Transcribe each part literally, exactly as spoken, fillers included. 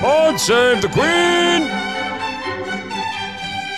Pod Save the Queen!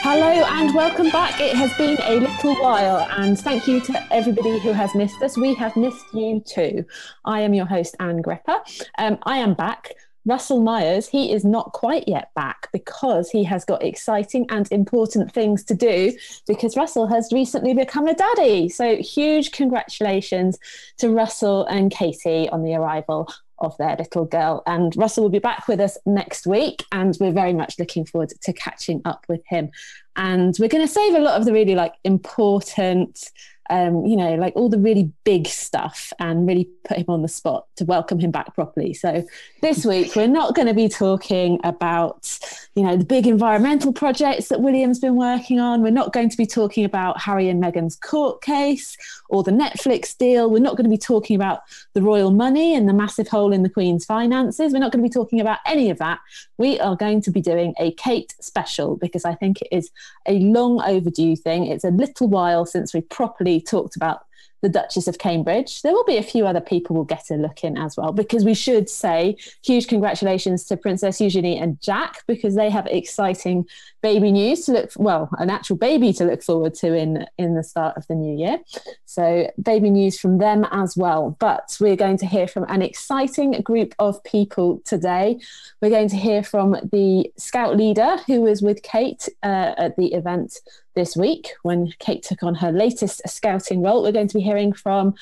Hello and welcome back. It has been a little while, and thank you to everybody who has missed us. We have missed you too. I am your host, Ann Gripper. Um, I am back. Russell Myers, he is not quite yet back because he has got exciting and important things to do because Russell has recently become a daddy. So huge congratulations to Russell and Katie on the arrival of their little girl. And Russell will be back with us next week, and we're very much looking forward to catching up with him. And we're going to save a lot of the really like important, um, you know, like all the really big stuff, and really put him on the spot to welcome him back properly. So this week, we're not going to be talking about, you know, the big environmental projects that William's been working on. We're not going to be talking about Harry and Meghan's court case or the Netflix deal. We're not going to be talking about the royal money and the massive hole in the Queen's finances. We're not going to be talking about any of that. We are going to be doing a Kate special because I think it is a long overdue thing. It's a little while since we properly talked about the Duchess of Cambridge. There will be a few other people we'll get a look in as well, because we should say huge congratulations to Princess Eugenie and Jack, because they have exciting baby news to look, well, an actual baby to look forward to in, in the start of the new year. So baby news from them as well. But we're going to hear from an exciting group of people today. We're going to hear from the scout leader who was with Kate uh, at the event this week when Kate took on her latest scouting role. We're going to be hearing from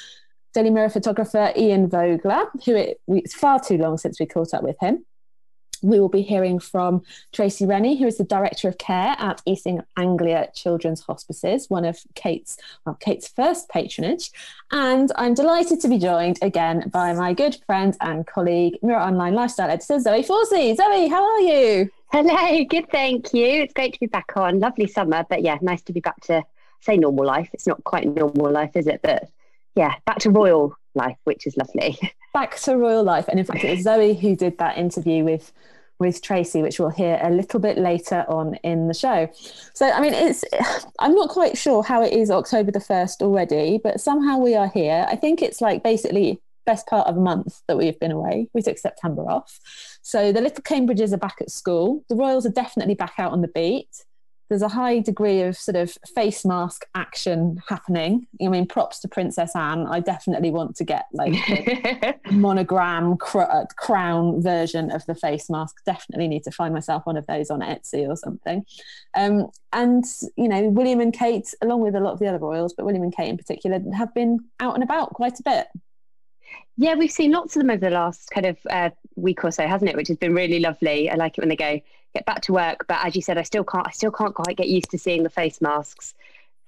Daily Mirror photographer Ian Vogler, who it, it's far too long since we caught up with him. We will be hearing from Tracy Rennie, who is the Director of Care at East Anglia Children's Hospices, one of Kate's, well, Kate's first patronage. And I'm delighted to be joined again by my good friend and colleague, Mirror Online Lifestyle editor, Zoe Forsey. Zoe, how are you? Hello, good, thank you. It's great to be back on. Lovely summer, but yeah, nice to be back to, say, normal life. It's not quite normal life, is it? But yeah, back to royal life, which is lovely. Back to royal life. And in fact, it was Zoe who did that interview with with Tracy, which we'll hear a little bit later on in the show. So, I mean, it's I'm not quite sure how it is October the first already, but somehow we are here. I think it's like basically best part of a month that we've been away. We took September off. So the little Cambridges are back at school. The Royals are definitely back out on the beat. There's a high degree of sort of face mask action happening. I mean, props to Princess Anne. I definitely want to get like the monogram cr- crown version of the face mask. Definitely need to find myself one of those on Etsy or something. Um, and, you know, William and Kate, along with a lot of the other royals, but William and Kate in particular, have been out and about quite a bit. Yeah, we've seen lots of them over the last kind of uh, week or so, hasn't it? Which has been really lovely. I like it when they go get back to work, but as you said, I still can't I still can't quite get used to seeing the face masks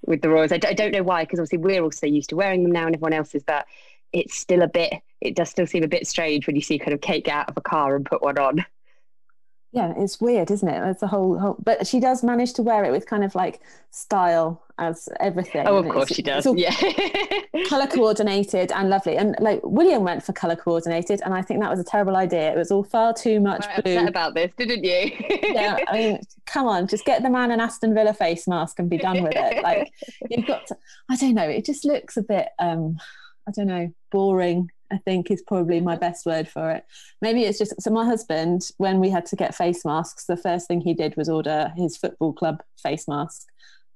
with the royals. I, d- I don't know why, because obviously we're also used to wearing them now and everyone else is, but it's still a bit, it does still seem a bit strange when you see kind of Kate get out of a car and put one on. Yeah, it's weird, isn't it? That's the whole, whole, but she does manage to wear it with kind of like style as everything. Oh, of course she does. Yeah, colour coordinated and lovely. And like William went for colour coordinated, and I think that was a terrible idea. It was all far too much blue. Quite upset about this, didn't you? Yeah, I mean, come on, just get the man an Aston Villa face mask and be done with it. Like you've got to, I don't know. It just looks a bit, um, I don't know, boring, I think is probably my best word for it. Maybe it's just, so my husband, when we had to get face masks, the first thing he did was order his football club face mask,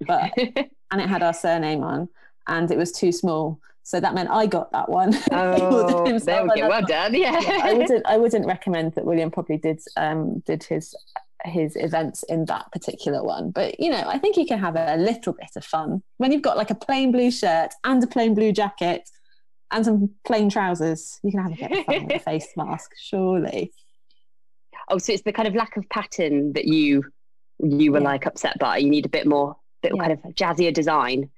but and it had our surname on, and it was too small. So that meant I got that one. Oh, there we go. Well done. Yeah. yeah. I wouldn't I wouldn't recommend that. William probably did um did his his events in that particular one. But you know, I think you can have a little bit of fun. When you've got like a plain blue shirt and a plain blue jacket and some plain trousers, you can have a bit of fun with a face mask, surely. Oh, so it's the kind of lack of pattern that you you were yeah. like upset by. You need a bit more, bit yeah. kind of jazzier design.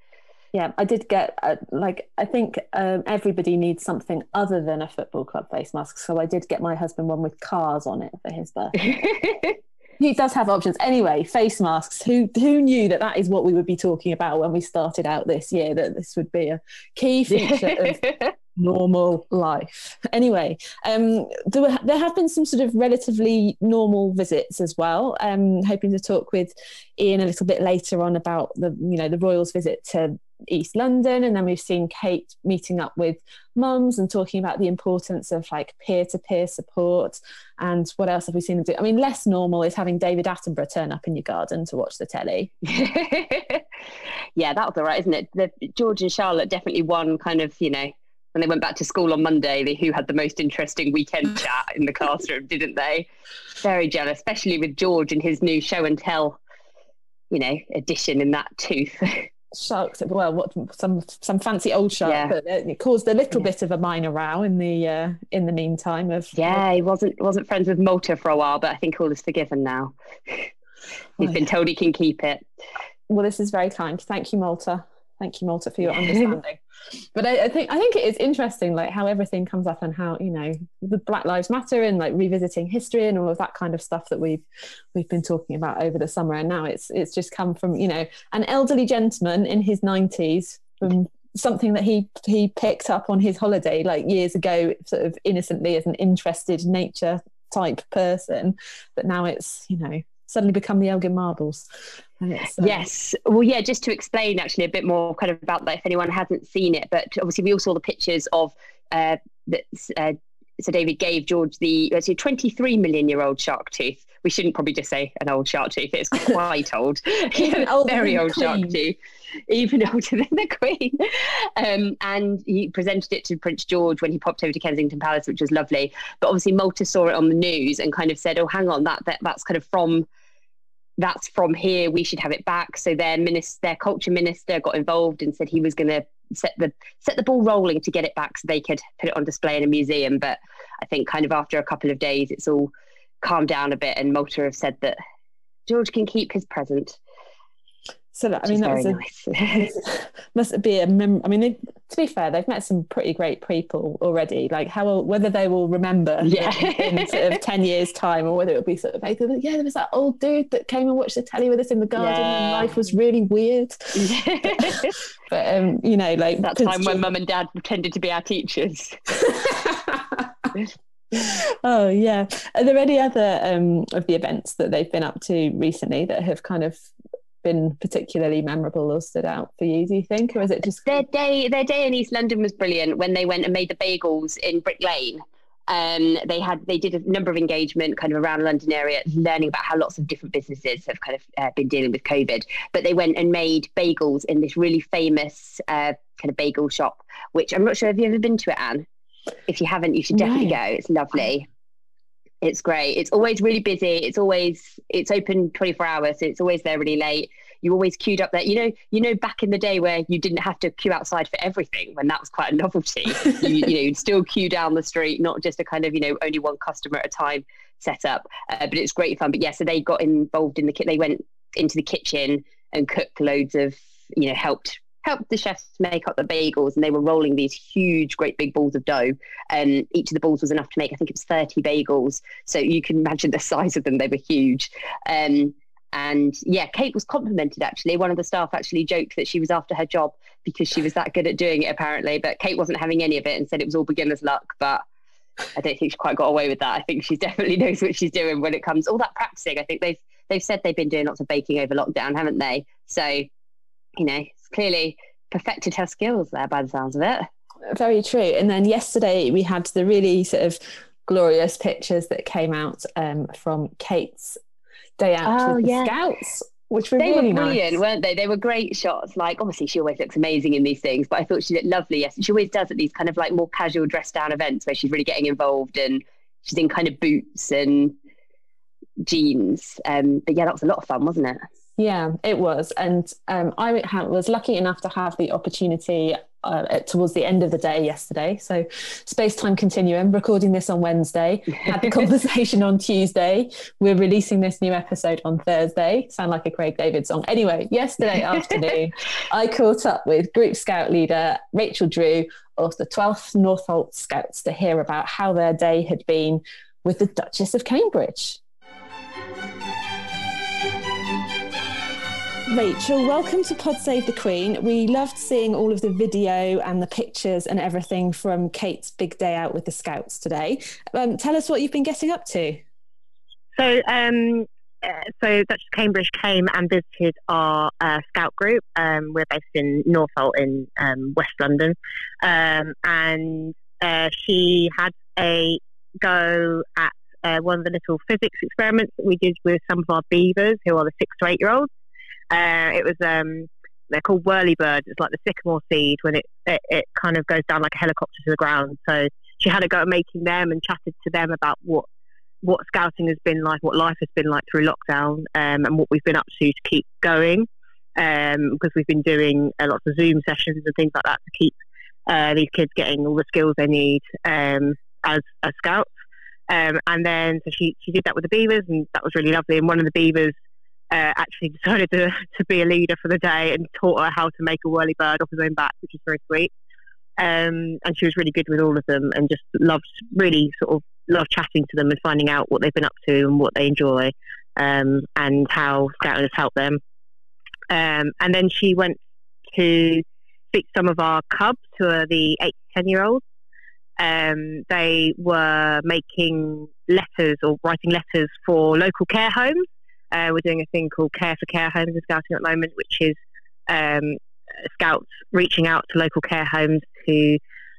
Yeah, I did get, uh, like, I think um, everybody needs something other than a football club face mask. So I did get my husband one with cars on it for his birthday. He does have options. Anyway, face masks. Who who knew that that is what we would be talking about when we started out this year, that this would be a key feature of normal life. Anyway, um, there, were, there have been some sort of relatively normal visits as well. Um, hoping to talk with Ian a little bit later on about the, you know, the Royals' visit to East London, and then we've seen Kate meeting up with mums and talking about the importance of like peer-to-peer support. And what else have we seen them do? I mean, less normal is having David Attenborough turn up in your garden to watch the telly. Yeah, that was all right, isn't it? The, George and Charlotte definitely won kind of, you know, when they went back to school on Monday, they, who had the most interesting weekend chat in the classroom, didn't they? Very jealous, especially with George and his new show and tell, you know, addition in that tooth. Sharks, well, what some some fancy old shark, yeah. But it caused a little yeah. bit of a minor row in the uh, in the meantime. Of yeah, he wasn't wasn't friends with Malta for a while, but I think all is forgiven now. He's oh, been yeah. told he can keep it. Well, this is very kind. Thank you, Malta. Thank you, Malta, for your understanding. But I, I think I think it is interesting, like how everything comes up and how, you know, the Black Lives Matter and like revisiting history and all of that kind of stuff that we've we've been talking about over the summer. And now it's it's just come from, you know, an elderly gentleman in his nineties from something that he he picked up on his holiday like years ago, sort of innocently as an interested nature type person. But now it's, you know, suddenly become the Elgin Marbles. Yes. Yes. Well, yeah, just to explain actually a bit more kind of about that if anyone hasn't seen it, but obviously we all saw the pictures of uh, that uh, Sir David gave George the uh, twenty-three million year old shark tooth. We shouldn't probably just say an old shark tooth. It's quite old. Even older very old queen. Shark tooth. Even older than the Queen. Um, and he presented it to Prince George when he popped over to Kensington Palace, which was lovely. But obviously Malta saw it on the news and kind of said, oh, hang on, that, that that's kind of from... that's from here, we should have it back. So their minister, their culture minister got involved and said he was going to set the set the ball rolling to get it back so they could put it on display in a museum. But I think kind of after a couple of days, it's all calmed down a bit and Malta have said that George can keep his present. So, I mean, that was a, nice. Must be a mem- I mean, they, to be fair, they've met some pretty great people already. Like, how whether they will remember yeah. in, in sort of ten years' time or whether it'll be sort of, yeah, there was that old dude that came and watched the telly with us in the garden yeah. and life was really weird. but, but um, you know, like... that time when mum and dad pretended to be our teachers. Oh, yeah. Are there any other um, of the events that they've been up to recently that have kind of... been particularly memorable or stood out for you, do you think? Or is it just their day their day in East London was brilliant when they went and made the bagels in Brick Lane. Um they had they did a number of engagement kind of around the London area, learning about how lots of different businesses have kind of uh, been dealing with COVID. But they went and made bagels in this really famous uh, kind of bagel shop, which I'm not sure, have you ever been to it, Anne? If you haven't, you should definitely no. go. It's lovely. It's great. It's always really busy. It's always, it's open twenty-four hours. So it's always there really late. You always queued up there. You know, you know, back in the day where you didn't have to queue outside for everything, when that was quite a novelty, you, you know, you'd still queue down the street, not just a kind of, you know, only one customer at a time set up, uh, but it's great fun. But yeah, so they got involved in the kit. They went into the kitchen and cooked loads of, you know, helped helped the chefs make up the bagels, and they were rolling these huge great big balls of dough, and um, each of the balls was enough to make, I think it was thirty bagels, so you can imagine the size of them. They were huge. Um and yeah, Kate was complimented actually. One of the staff actually joked that she was after her job because she was that good at doing it apparently, but Kate wasn't having any of it and said it was all beginner's luck. But I don't think she quite got away with that. I think she definitely knows what she's doing when it comes all that practicing. I think they've they've said they've been doing lots of baking over lockdown, haven't they? So you know, clearly perfected her skills there by the sounds of it. Very true. And then yesterday we had the really sort of glorious pictures that came out um, from Kate's day out oh, with yeah. the Scouts, which were they really were brilliant, nice. Weren't they? They were great shots. Like, obviously she always looks amazing in these things, but I thought she looked lovely. Yes, she always does at these kind of like more casual dress down events where she's really getting involved and she's in kind of boots and jeans. Um, but yeah, that was a lot of fun, wasn't it? Yeah, it was. And um, I was lucky enough to have the opportunity uh, towards the end of the day yesterday. So space-time continuum, recording this on Wednesday, had the conversation on Tuesday. We're releasing this new episode on Thursday. Sound like a Craig David song. Anyway, yesterday afternoon, I caught up with Group Scout leader Rachel Drew of the twelfth Northolt Scouts to hear about how their day had been with the Duchess of Cambridge. Rachel, welcome to Pod Save the Queen. We loved seeing all of the video and the pictures and everything from Kate's big day out with the Scouts today. Um, tell us what you've been getting up to. So, um, so Duchess of Cambridge came and visited our uh, Scout group. Um, we're based in Northolt in um, West London, um, and uh, she had a go at uh, one of the little physics experiments that we did with some of our beavers, who are the six to eight year olds. Uh, it was um, they're called whirlybirds. It's like the sycamore seed when it, it it kind of goes down like a helicopter to the ground. So she had a go at making them and chatted to them about what what scouting has been like, what life has been like through lockdown, um, and what we've been up to to keep going, because um, we've been doing uh, lots of Zoom sessions and things like that to keep uh, these kids getting all the skills they need um, as as scouts. Um, and then so she she did that with the beavers, and that was really lovely. And one of the beavers Uh, actually decided to, to be a leader for the day and taught her how to make a whirly bird off his own back, which is very sweet. Um, and she was really good with all of them and just loved, really sort of loved chatting to them and finding out what they've been up to and what they enjoy, um, and how Scouting has helped them. Um, and then she went to speak to some of our cubs, who are the eight to ten year olds. Um, they were making letters or writing letters for local care homes. Uh, we're doing a thing called Care for Care Homes in Scouting at the moment, which is um, Scouts reaching out to local care homes to,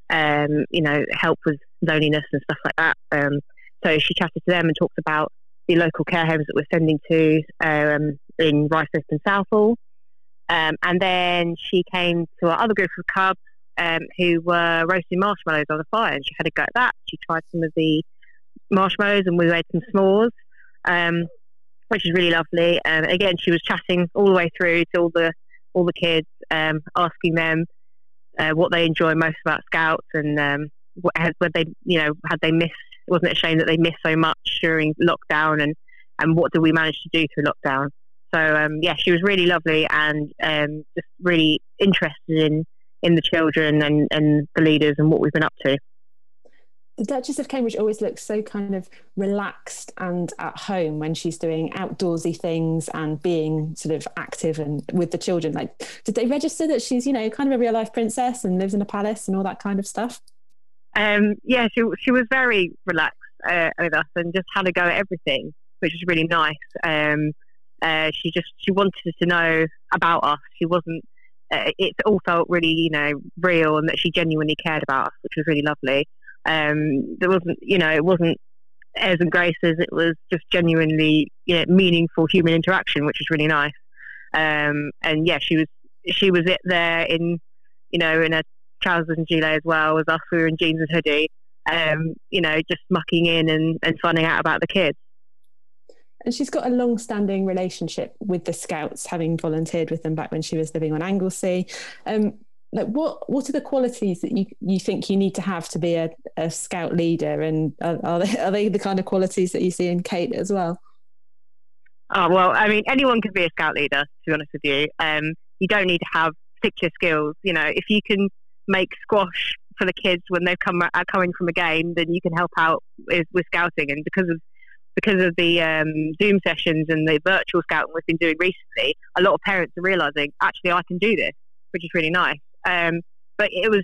um, you know, help with loneliness and stuff like that. Um, so she chatted to them and talked about the local care homes that we're sending to um, in Rycliffe and Southall. Um, and then she came to our other group of cubs um, who were roasting marshmallows on the fire, and she had a go at that. She tried some of the marshmallows and we made some s'mores. Um, which is really lovely. And um, again, she was chatting all the way through to all the all the kids, um, asking them uh, what they enjoy most about Scouts, and um, what had what they, you know, had they missed, wasn't it a shame that they missed so much during lockdown, and, and what did we manage to do through lockdown? So um, yeah, she was really lovely and um, just really interested in, in the children and, and the leaders and what we've been up to. The Duchess of Cambridge always looks so kind of relaxed and at home when she's doing outdoorsy things and being sort of active and with the children. Like, did they register that she's, you know, kind of a real life princess and lives in a palace and all that kind of stuff? Um, yeah, she she was very relaxed uh, with us and just had a go at everything, which was really nice. Um, uh, she just, she wanted to know about us. She wasn't, uh, it all felt really, you know, real, and that she genuinely cared about us, which was really lovely. Um, there wasn't, you know, it wasn't airs and graces. It was just genuinely, you know, meaningful human interaction, which was really nice. Um, and yeah, she was, she was it there in, you know, in her trousers and gilet as well as us. We were in jeans and hoodie, um, you know, just mucking in and, and finding out about the kids. And she's got a long-standing relationship with the Scouts, having volunteered with them back when she was living on Anglesey. Um, Like what, what are the qualities that you, you think you need to have to be a, a Scout leader, and are, are they are they the kind of qualities that you see in Kate as well? Oh well, I mean, anyone can be a Scout leader, to be honest with you. Um, you don't need to have particular skills. You know, if you can make squash for the kids when they come are coming from a game, then you can help out with, with Scouting. And because of because of the um, Zoom sessions and the virtual Scouting we've been doing recently, a lot of parents are realising, actually, I can do this, which is really nice. Um, but it was,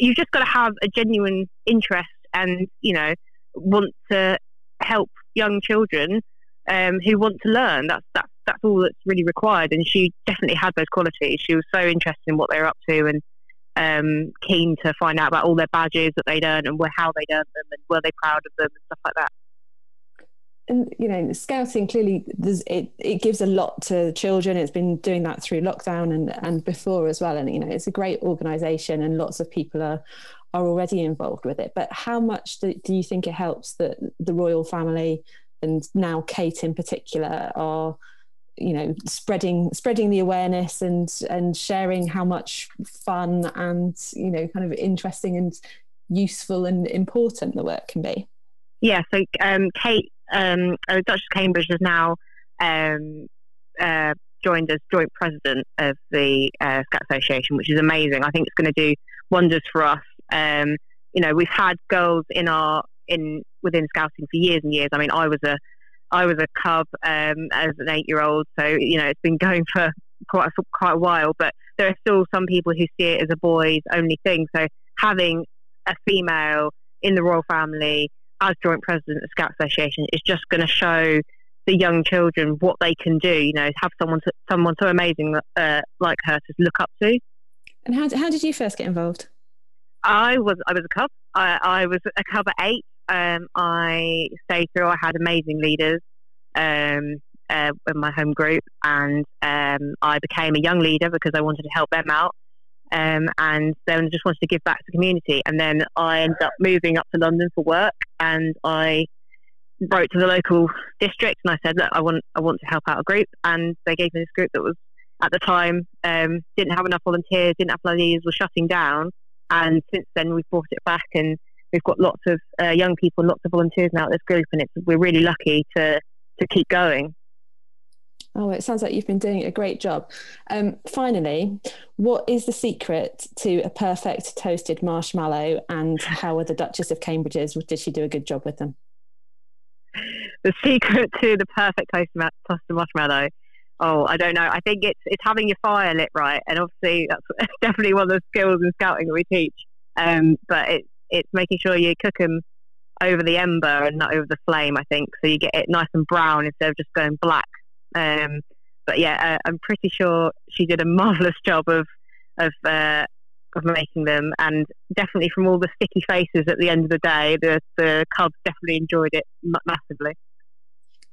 you've just got to have a genuine interest and, you know, want to help young children um, who want to learn. That's, that's, that's all that's really required. And she definitely had those qualities. She was so interested in what they were up to and um, keen to find out about all their badges that they'd earned and how they'd earned them and were they proud of them and stuff like that. And, you know, Scouting clearly, it, it gives a lot to children. It's been doing that through lockdown and, and before as well. And, you know, it's a great organisation and lots of people are, are already involved with it. But how much do, do you think it helps that the royal family, and now Kate in particular, are you know, spreading spreading the awareness and and sharing how much fun and, you know, kind of interesting and useful and important the work can be. Yeah, so um, Kate, um, uh, Duchess of Cambridge is now um, uh, joined as joint president of the uh, Scout Association, which is amazing. I think it's going to do wonders for us. Um, you know, we've had girls in our in within Scouting for years and years. I mean, I was a I was a cub um, as an eight-year-old, so you know it's been going for quite a, quite a while. But there are still some people who see it as a boys' only thing. So having a female in the royal family as joint president of the Scout Association is just going to show the young children what they can do. You know, have someone to, someone so amazing uh, like her to look up to. And how how did you first get involved? I was I was a cub. I, I was a cub at eight. Um, I stayed through. I had amazing leaders um, uh, in my home group, and um, I became a young leader because I wanted to help them out, um, and then just wanted to give back to the community. And then I ended up moving up to London for work, and I wrote to the local district and I said, "Look, I want I want to help out a group," and they gave me this group that was at the time um, didn't have enough volunteers, didn't have enough leaders, was shutting down. And since then, we've brought it back, and we've got lots of uh, young people, lots of volunteers now at this group, and it's, we're really lucky to to keep going. Oh, it sounds like you've been doing a great job. Um, finally, what is the secret to a perfect toasted marshmallow, and how are the Duchess of Cambridge's? Did she do a good job with them? The secret to the perfect toasted marshmallow. Oh, I don't know. I think it's it's having your fire lit right, and obviously that's definitely one of the skills in Scouting that we teach. Um, but it's it's making sure you cook them over the ember and not over the flame, I think, so you get it nice and brown instead of just going black. Um, but yeah, uh, I'm pretty sure she did a marvellous job of of uh, of making them, and definitely from all the sticky faces at the end of the day, the the cubs definitely enjoyed it massively.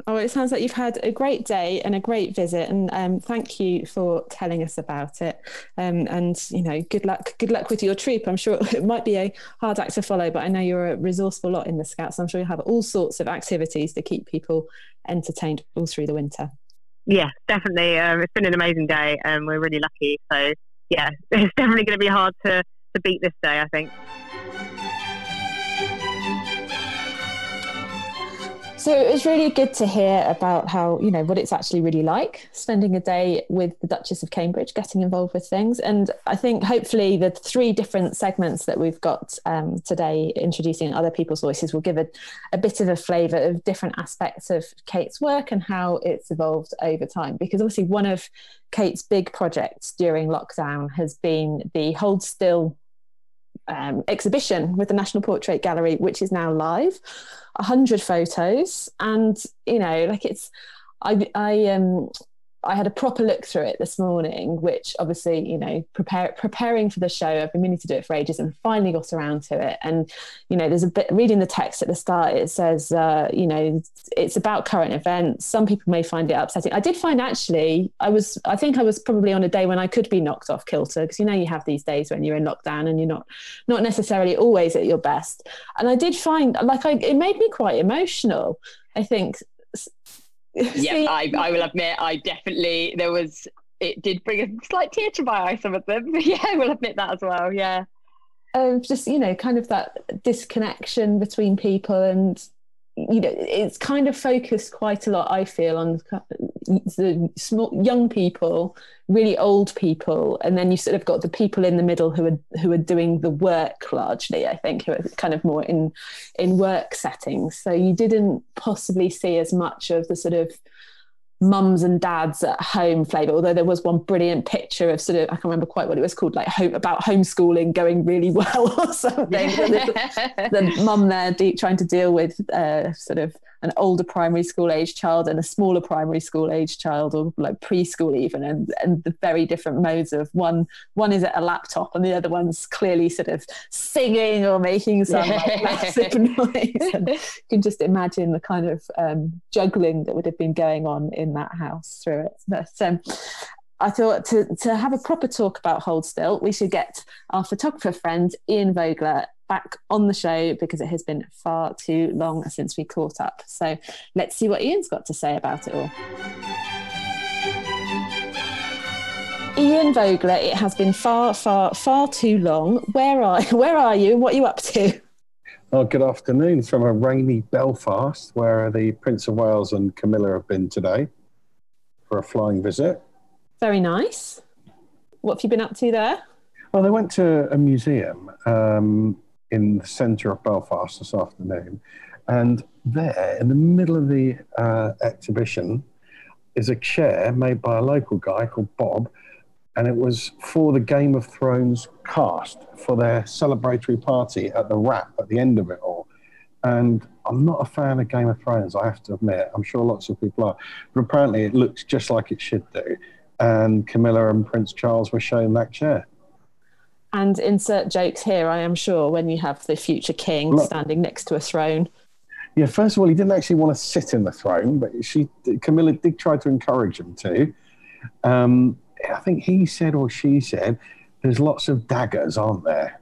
Oh, it sounds like you've had a great day and a great visit, and um, thank you for telling us about it. Um, and you know, good luck, good luck with your troop. I'm sure it might be a hard act to follow, but I know you're a resourceful lot in the Scouts. I'm sure you have all sorts of activities to keep people entertained all through the winter. Yeah, definitely. Um, it's been an amazing day, and we're really lucky. So yeah, it's definitely going to be hard to to beat this day, I think. So it was really good to hear about how, you know, what it's actually really like spending a day with the Duchess of Cambridge, getting involved with things. And I think hopefully the three different segments that we've got um, today, introducing other people's voices, will give a, a bit of a flavour of different aspects of Kate's work and how it's evolved over time. Because obviously one of Kate's big projects during lockdown has been the Hold Still Um, exhibition with the National Portrait Gallery, which is now live, one hundred photos, and you know, like it's I I um I had a proper look through it this morning, which obviously, you know, prepare preparing for the show, I've been meaning to do it for ages and finally got around to it. And you know, there's a bit reading the text at the start, it says uh you know, it's about current events. Some people may find it upsetting. I did find actually I was I think I was probably on a day when I could be knocked off kilter, because you know, you have these days when you're in lockdown and you're not not necessarily always at your best. And I did find like I it made me quite emotional, I think. Yeah, I, I will admit, I definitely, there was, it did bring a slight tear to my eye, some of them. But yeah, I will admit that as well, yeah. Um, just, you know, kind of that disconnection between people, and, you know, it's kind of focused quite a lot, I feel, on the small, young people, really old people, and then you sort of got the people in the middle who are who are doing the work largely, I think, who are kind of more in in work settings. So you didn't possibly see as much of the sort of mums and dads at home flavour, although there was one brilliant picture of sort of, I can't remember quite what it was called, like home, about homeschooling going really well or something. Yeah. The, the mum there deep trying to deal with uh, sort of an older primary school age child and a smaller primary school age child, or like preschool even, and, and the very different modes of one one is at a laptop and the other one's clearly sort of singing or making some like, massive noise. And you can just imagine the kind of um, juggling that would have been going on in in that house through it. But um, I thought to to have a proper talk about Hold Still, we should get our photographer friend Ian Vogler back on the show, because it has been far too long since we caught up. So let's see what Ian's got to say about it all. Ian Vogler, it has been far, far, far too long. Where are, where are you? What are you up to? Oh, good afternoon from a rainy Belfast, where the Prince of Wales and Camilla have been today for a flying visit. Very nice. What have you been up to there? Well, they went to a museum um, in the centre of Belfast this afternoon, and there, in the middle of the uh, exhibition, is a chair made by a local guy called Bob, and it was for the Game of Thrones cast for their celebratory party at the wrap at the end of it all. And I'm not a fan of Game of Thrones, I have to admit. I'm sure lots of people are. But apparently it looks just like it should do. And Camilla and Prince Charles were shown that chair. And insert jokes here, I am sure, when you have the future king Look, standing next to a throne. Yeah, first of all, he didn't actually want to sit in the throne, but she, Camilla did try to encourage him to. Um, I think he said or she said, there's lots of daggers, aren't there?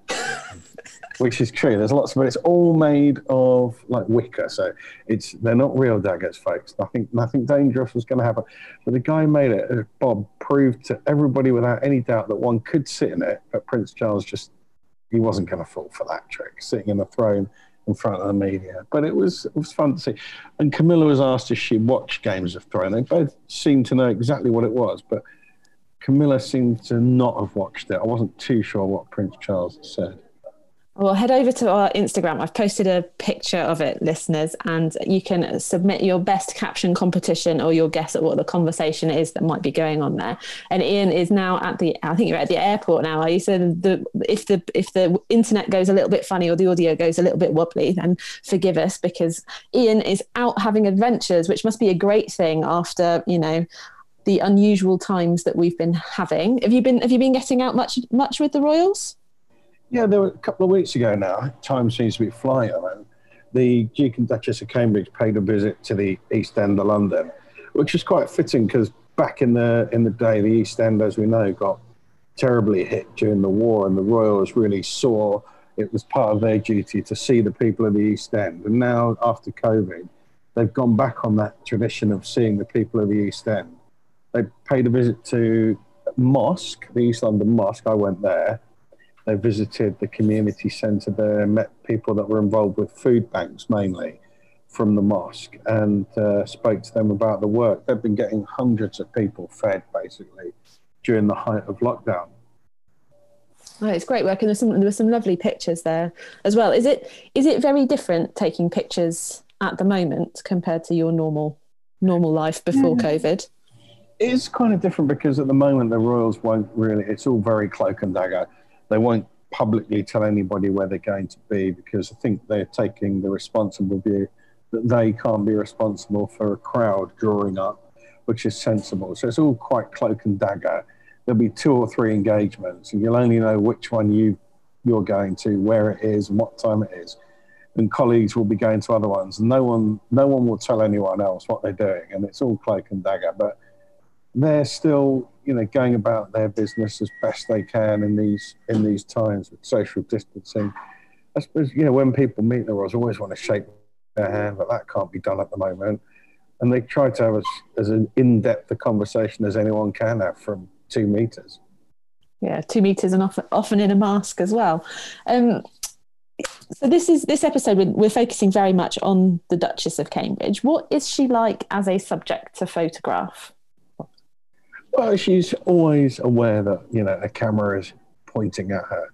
Which is true. There's lots, but it's all made of like wicker, so it's they're not real daggers, folks. Nothing, nothing dangerous was going to happen. But the guy who made it, Bob, proved to everybody without any doubt that one could sit in it. But Prince Charles just he wasn't going to fall for that trick, sitting in the throne in front of the media. But it was it was fun to see. And Camilla was asked if she watched Games of Thrones. They both seemed to know exactly what it was, but Camilla seemed to not have watched it. I wasn't too sure what Prince Charles said. Well, head over to our Instagram. I've posted a picture of it, listeners, and you can submit your best caption competition or your guess at what the conversation is that might be going on there. And Ian is now at the, I think you're at the airport now, are you? So the, if the if the internet goes a little bit funny or the audio goes a little bit wobbly, then forgive us, because Ian is out having adventures, which must be a great thing after, you know, the unusual times that we've been having. Have you been have you been getting out much much with the royals? Yeah, there were a couple of weeks ago now. Time seems to be flying. The Duke and Duchess of Cambridge paid a visit to the East End of London, which is quite fitting because back in the in the day, the East End, as we know, got terribly hit during the war, and the royals really saw it was part of their duty to see the people of the East End. And now, after COVID, they've gone back on that tradition of seeing the people of the East End. They paid a visit to mosque, the East London Mosque. I went there. They visited the community centre there, met people that were involved with food banks mainly from the mosque, and uh, spoke to them about the work. They've been getting hundreds of people fed basically during the height of lockdown. Oh, it's great work, and there's some, there were some lovely pictures there as well. Is it is it very different taking pictures at the moment compared to your normal normal life before yeah. COVID? It is kind of different because at the moment the royals won't really, it's all very cloak and dagger. They won't publicly tell anybody where they're going to be because I think they're taking the responsible view that they can't be responsible for a crowd drawing up, which is sensible. So it's all quite cloak and dagger. There'll be two or three engagements and you'll only know which one you, you're going to, where it is and what time it is. And colleagues will be going to other ones. No one, no one will tell anyone else what they're doing, and it's all cloak and dagger. But they're still, you know, going about their business as best they can in these in these times with social distancing. I suppose, you know, when people meet the royals, always want to shake their hand, but that can't be done at the moment. And they try to have as, as an in-depth a conversation as anyone can have from two metres. Yeah, two metres and often, often in a mask as well. Um, so this is this episode, we're focusing very much on the Duchess of Cambridge. What is she like as a subject to photograph? Well, she's always aware that, you know, a camera is pointing at her.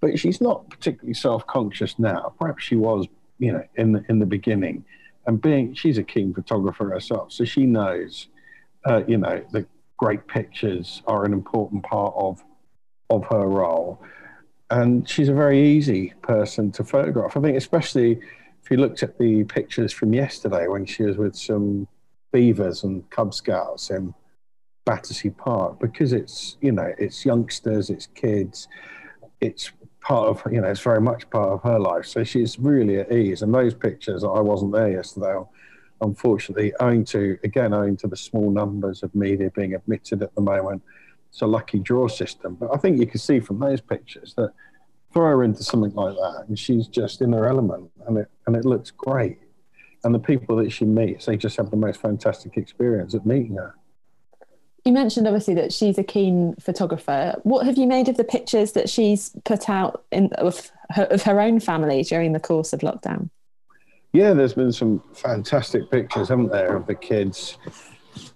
But she's not particularly self-conscious now. Perhaps she was, you know, in the, in the beginning. And being, she's a keen photographer herself, so she knows, uh, you know, the great pictures are an important part of of her role. And she's a very easy person to photograph. I think especially if you looked at the pictures from yesterday when she was with some beavers and Cub Scouts in Battersea Park, because it's, you know, it's youngsters, it's kids, it's part of, you know, it's very much part of her life. So she's really at ease. And those pictures, I wasn't there yesterday, unfortunately, owing to, again, owing to the small numbers of media being admitted at the moment. It's a lucky draw system. But I think you can see from those pictures that throw her into something like that and she's just in her element, and it, and it looks great. And the people that she meets, they just have the most fantastic experience at meeting her. You mentioned obviously that she's a keen photographer. What have you made of the pictures that she's put out in of her, of her own family during the course of lockdown? Yeah, there's been some fantastic pictures, haven't there, of the kids,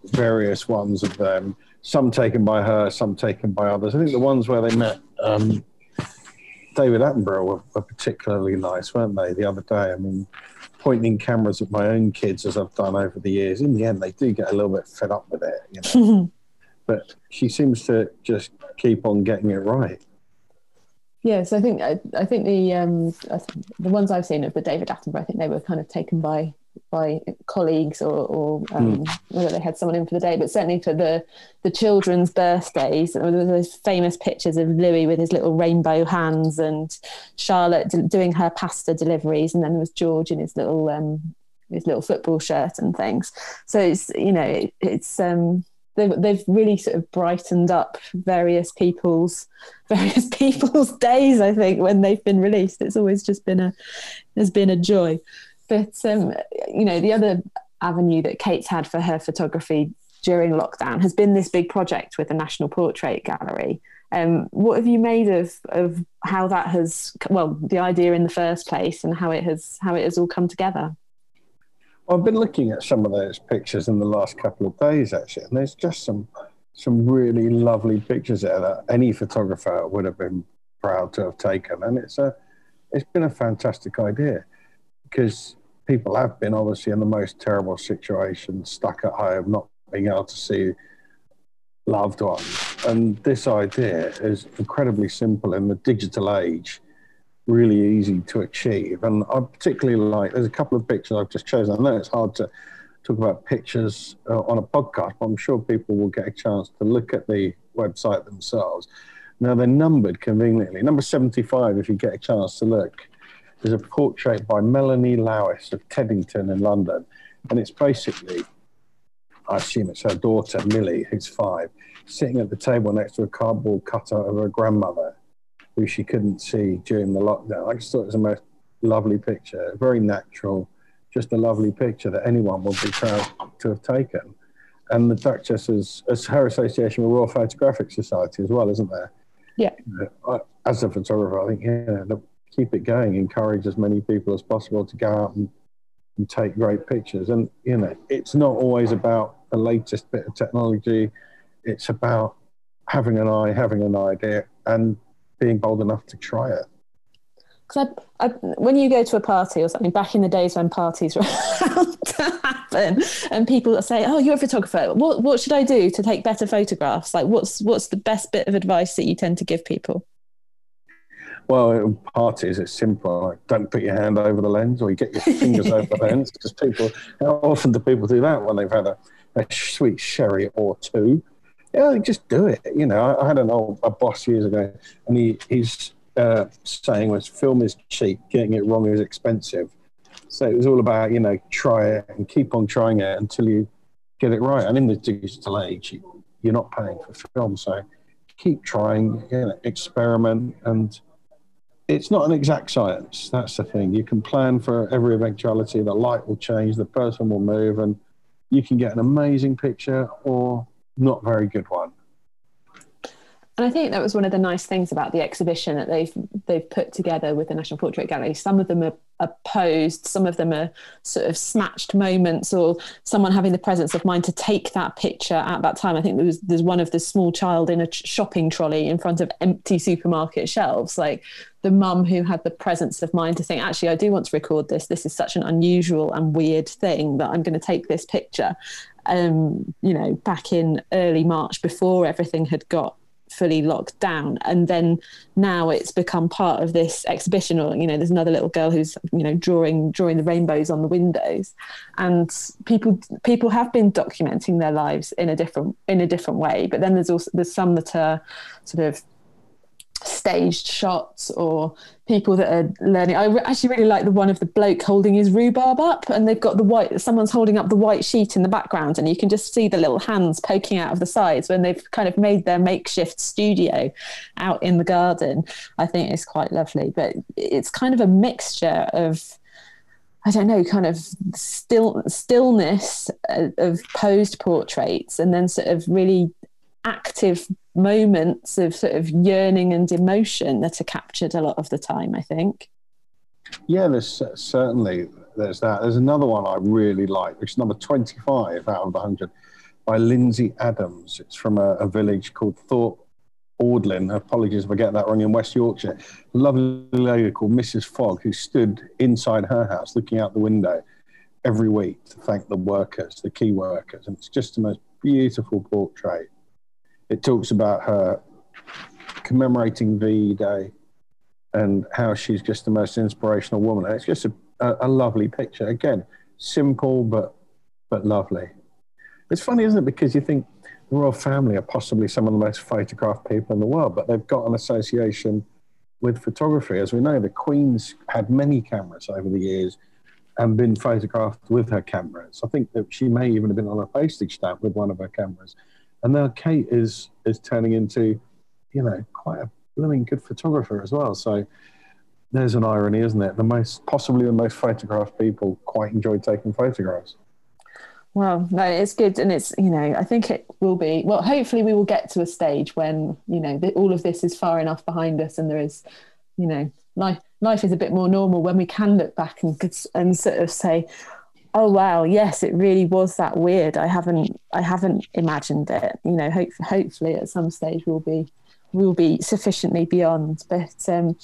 various ones of them, some taken by her, some taken by others. I think the ones where they met um, David Attenborough were, were particularly nice, weren't they, the other day? I mean, pointing cameras at my own kids, as I've done over the years, in the end, they do get a little bit fed up with it, you know. But she seems to just keep on getting it right. Yes, I think I, I think the um, the ones I've seen of the David Attenborough, I think they were kind of taken by by colleagues or, or um, mm. whether they had someone in for the day. But certainly for the the children's birthdays, there were those famous pictures of Louis with his little rainbow hands and Charlotte doing her pasta deliveries, and then there was George in his little um, his little football shirt and things. So it's you know it, it's. Um, They've, they've really sort of brightened up various people's various people's days, I think, when they've been released. It's always just been a has been a joy. But um, you know, the other avenue that Kate's had for her photography during lockdown has been this big project with the National Portrait Gallery. Um, what have you made of of how that has well the idea in the first place and how it has how it has all come together? Well, I've been looking at some of those pictures in the last couple of days, actually, and there's just some some really lovely pictures there that any photographer would have been proud to have taken. And it's a it's been a fantastic idea because people have been obviously in the most terrible situation, stuck at home, not being able to see loved ones. And this idea is incredibly simple in the digital age. Really easy to achieve, and I particularly like. There's a couple of pictures I've just chosen. I know it's hard to talk about pictures uh, on a podcast, but I'm sure people will get a chance to look at the website themselves. Now they're numbered conveniently. Number seventy-five, if you get a chance to look, is a portrait by Melanie Lewis of Teddington in London, and it's basically, I assume it's her daughter Millie, who's five, sitting at the table next to a cardboard cutout of her grandmother, who she couldn't see during the lockdown. I just thought it was the most lovely picture, very natural, just a lovely picture that anyone would be proud to have taken. And the Duchess is, is her association with Royal Photographic Society as well, isn't there? Yeah. As a photographer, I think, yeah, keep it going, encourage as many people as possible to go out and, and take great pictures. And, you know, it's not always about the latest bit of technology. It's about having an eye, having an idea, and being bold enough to try it. Because I, I, when you go to a party or something, back in the days when parties were about to happen, and people say, "Oh, you're a photographer. What what should I do to take better photographs?" Like, what's what's the best bit of advice that you tend to give people? Well, at parties, it's simple. Like, don't put your hand over the lens, or you get your fingers over the lens. Because people, how often do people do that when they've had a, a sweet sherry or two? Yeah, just do it. You know, I had an old a boss years ago, and he, his uh, saying was, "Film is cheap, getting it wrong is expensive." So it was all about, you know, try it and keep on trying it until you get it right. And in the digital age, you, you're not paying for film, so keep trying, you know, experiment. And it's not an exact science. That's the thing. You can plan for every eventuality. The light will change, the person will move, and you can get an amazing picture or not very good one. And I think that was one of the nice things about the exhibition that they've they've put together with the National Portrait Gallery. Some of them are, are posed, some of them are sort of snatched moments, or someone having the presence of mind to take that picture at that time. I think there was there's one of the small child in a shopping trolley in front of empty supermarket shelves, like the mum who had the presence of mind to think, actually, I do want to record this. This is such an unusual and weird thing that I'm going to take this picture. Um, you know, back in early March, before everything had got fully locked down, and then now it's become part of this exhibition. Or, you know, there's another little girl who's, you know, drawing drawing the rainbows on the windows, and people people have been documenting their lives in a different in a different way. But then there's also there's some that are sort of staged shots, or people that are learning. I re- actually really like the one of the bloke holding his rhubarb up, and they've got the white, someone's holding up the white sheet in the background, and you can just see the little hands poking out of the sides when they've kind of made their makeshift studio out in the garden. I think it's quite lovely, but it's kind of a mixture of I don't know, kind of still stillness of posed portraits, and then sort of really active moments of sort of yearning and emotion that are captured a lot of the time, I think. Yeah, there's uh, certainly there's that. There's another one I really like, which is number twenty-five out of the hundred, by Lindsay Adams. It's from a, a village called Thorpe Audlin, apologies if I get that wrong, in West Yorkshire. A lovely lady called Missus Fogg, who stood inside her house looking out the window every week to thank the workers, the key workers. And it's just the most beautiful portrait. It talks about her commemorating V Day and how she's just the most inspirational woman. And it's just a, a, a lovely picture. Again, simple but but lovely. It's funny, isn't it? Because you think the royal family are possibly some of the most photographed people in the world, but they've got an association with photography. As we know, the Queen's had many cameras over the years and been photographed with her cameras. I think that she may even have been on a postage stamp with one of her cameras. And now Kate is is turning into, you know, quite a blooming good photographer as well. So there's an irony, isn't it? The most, possibly the most photographed people quite enjoy taking photographs. Well, no, it's good. And it's, you know, I think it will be, well, hopefully we will get to a stage when, you know, the, all of this is far enough behind us and there is, you know, life life is a bit more normal when we can look back and and sort of say, oh, wow, yes, it really was that weird. I haven't, I haven't imagined it. You know, hope, hopefully at some stage we'll be, we'll be sufficiently beyond. But um,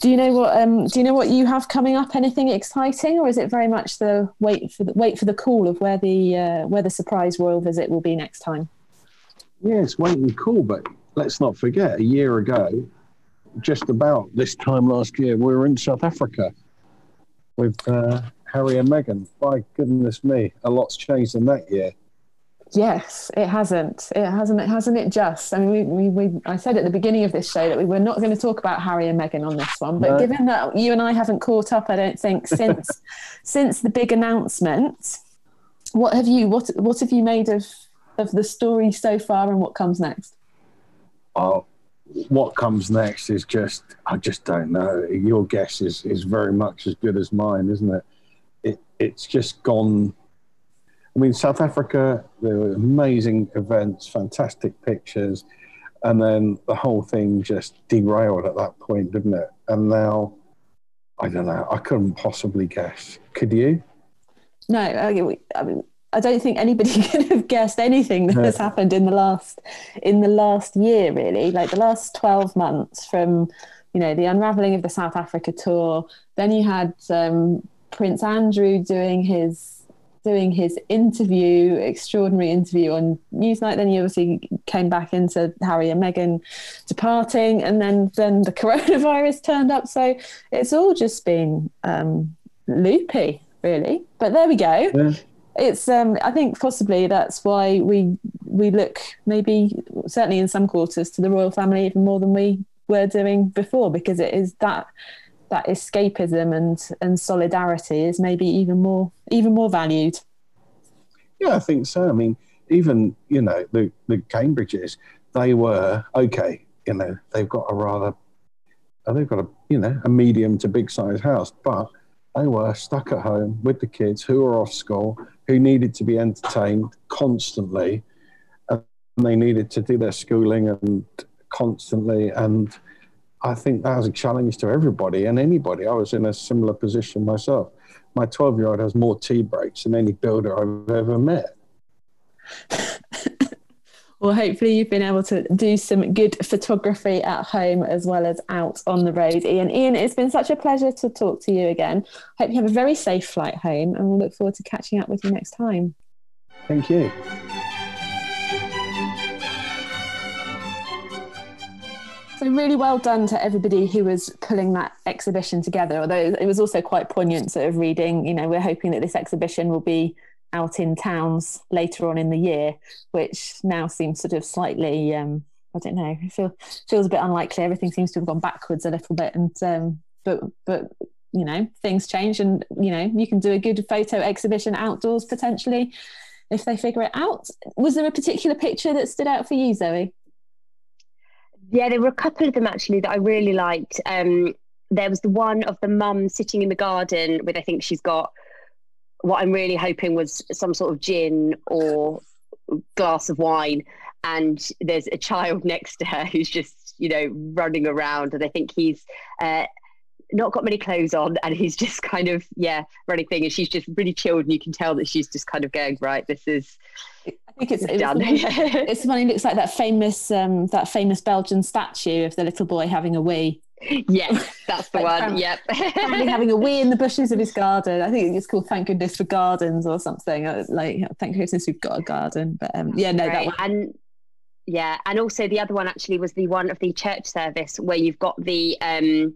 do you know what, um, do you know what you have coming up? Anything exciting, or is it very much the wait for the wait for the call of where the uh, where the surprise royal visit will be next time? Yes, yeah, wait and call. But let's not forget, a year ago, just about this time last year, we were in South Africa with uh, Harry and Meghan. By goodness me, a lot's changed in that year. Yes, it hasn't. It hasn't. It hasn't. It just. I mean, we, we, we. I said at the beginning of this show that we were not going to talk about Harry and Meghan on this one, but no. Given that you and I haven't caught up, I don't think since since the big announcement. What have you? What What have you made of of the story so far, and what comes next? Oh, what comes next is just. I just don't know. Your guess is is very much as good as mine, isn't it? It it's just gone. I mean, South Africa, there were amazing events, fantastic pictures, and then the whole thing just derailed at that point, didn't it? And now, I don't know, I couldn't possibly guess. Could you? No, I mean, I don't think anybody could have guessed anything that no. has happened in the last in the last year, really. Like the last twelve months from, you know, the unravelling of the South Africa tour. Then you had um, Prince Andrew doing his... doing his interview, extraordinary interview on Newsnight. Then he obviously came back into Harry and Meghan departing, and then then the coronavirus turned up. So it's all just been um, loopy, really. But there we go. Yeah. It's. Um, I think possibly that's why we we look maybe certainly in some quarters to the royal family even more than we were doing before, because it is that. that escapism and, and solidarity is maybe even more even more valued. Yeah, I think so. I mean, even, you know, the, the Cambridges, they were, okay, you know, they've got a rather, they've got a, you know, a medium to big size house, but they were stuck at home with the kids who were off school, who needed to be entertained constantly, and they needed to do their schooling and constantly, and I think that was a challenge to everybody and anybody. I was in a similar position myself. My twelve-year-old has more tea breaks than any builder I've ever met. Well, hopefully you've been able to do some good photography at home as well as out on the road, Ian. Ian, it's been such a pleasure to talk to you again. Hope you have a very safe flight home, and we'll look forward to catching up with you next time. Thank you. So really well done to everybody who was pulling that exhibition together, although it was also quite poignant sort of reading. You know, we're hoping that this exhibition will be out in towns later on in the year, which now seems sort of slightly, um, I don't know, it feel, feels a bit unlikely. Everything seems to have gone backwards a little bit. and um, But, but you know, things change, and, you know, you can do a good photo exhibition outdoors potentially if they figure it out. Was there a particular picture that stood out for you, Zoe? Yeah, there were a couple of them actually that I really liked. Um, there was the one of the mum sitting in the garden with, I think she's got what I'm really hoping was some sort of gin or glass of wine, and there's a child next to her who's just, you know, running around, and I think he's uh, not got many clothes on, and he's just kind of, yeah, running thing, and she's just really chilled, and you can tell that she's just kind of going, right, this is... I think it's, it's, done. It's, the one, it's the one who looks like that famous um, that famous Belgian statue of the little boy having a wee. Yes, that's the like, one. Yep, having a wee in the bushes of his garden. I think it's called "Thank Goodness for Gardens" or something. Like, thank goodness we've got a garden. But um, yeah, no, right. that one. And yeah, and also the other one actually was the one of the church service where you've got the. Um,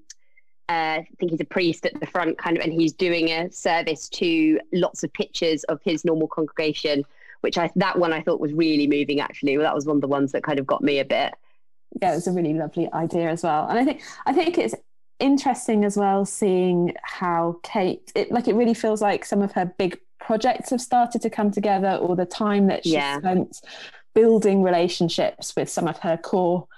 Uh, I think he's a priest at the front, kind of, and he's doing a service to lots of pictures of his normal congregation, which I that one I thought was really moving. Actually, well, that was one of the ones that kind of got me a bit. Yeah, it was a really lovely idea as well, and I think I think it's interesting as well seeing how Kate, it, like, it really feels like some of her big projects have started to come together, or the time that she yeah. spent building relationships with some of her core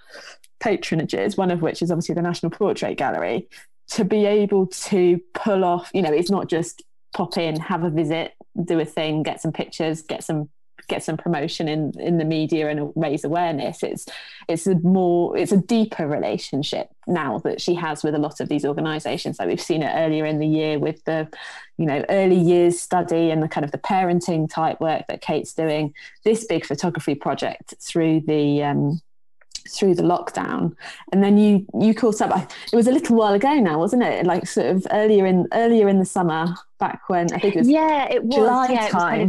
patronages, one of which is obviously the National Portrait Gallery. To be able to pull off, you know, it's not just pop in, have a visit, do a thing, get some pictures, get some get some promotion in in the media and raise awareness. It's it's a more it's a deeper relationship now that she has with a lot of these organisations. Like, we've seen it earlier in the year with the, you know, early years study and the kind of the parenting type work that Kate's doing. This big photography project through the um through the lockdown, and then you you caught up. It was a little while ago now, wasn't it? Like, sort of earlier in earlier in the summer, back when I think it was yeah, it was July yeah, time. It was kind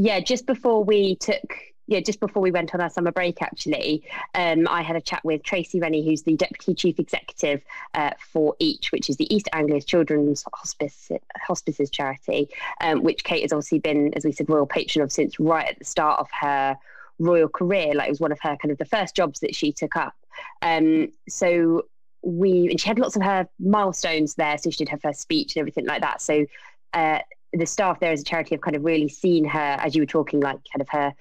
of, yeah, just before we took yeah, just before we went on our summer break. Actually, um, I had a chat with Tracy Rennie, who's the deputy chief executive uh, for Each, which is the East Anglia Children's Hospice, Hospices charity, um, which Kate has obviously been, as we said, royal patron of since right at the start of her royal career. Like, it was one of her kind of the first jobs that she took up, um so we and she had lots of her milestones there, so she did her first speech and everything like that. So uh the staff there as a charity have kind of really seen her, as you were talking, like, kind of her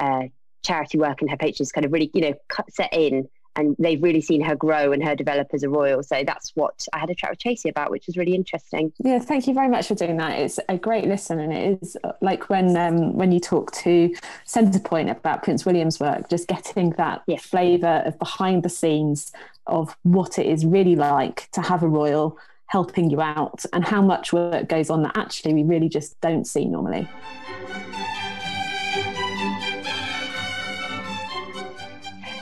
uh charity work and her patrons kind of really, you know, set in, and they've really seen her grow and her develop as a royal. So that's what I had a chat with Tracy about, which was really interesting. Yeah, thank you very much for doing that. It's a great listen, and it is like when um, when you talk to Centrepoint about Prince William's work, just getting that yeah. flavour of behind the scenes of what it is really like to have a royal helping you out, and how much work goes on that actually we really just don't see normally.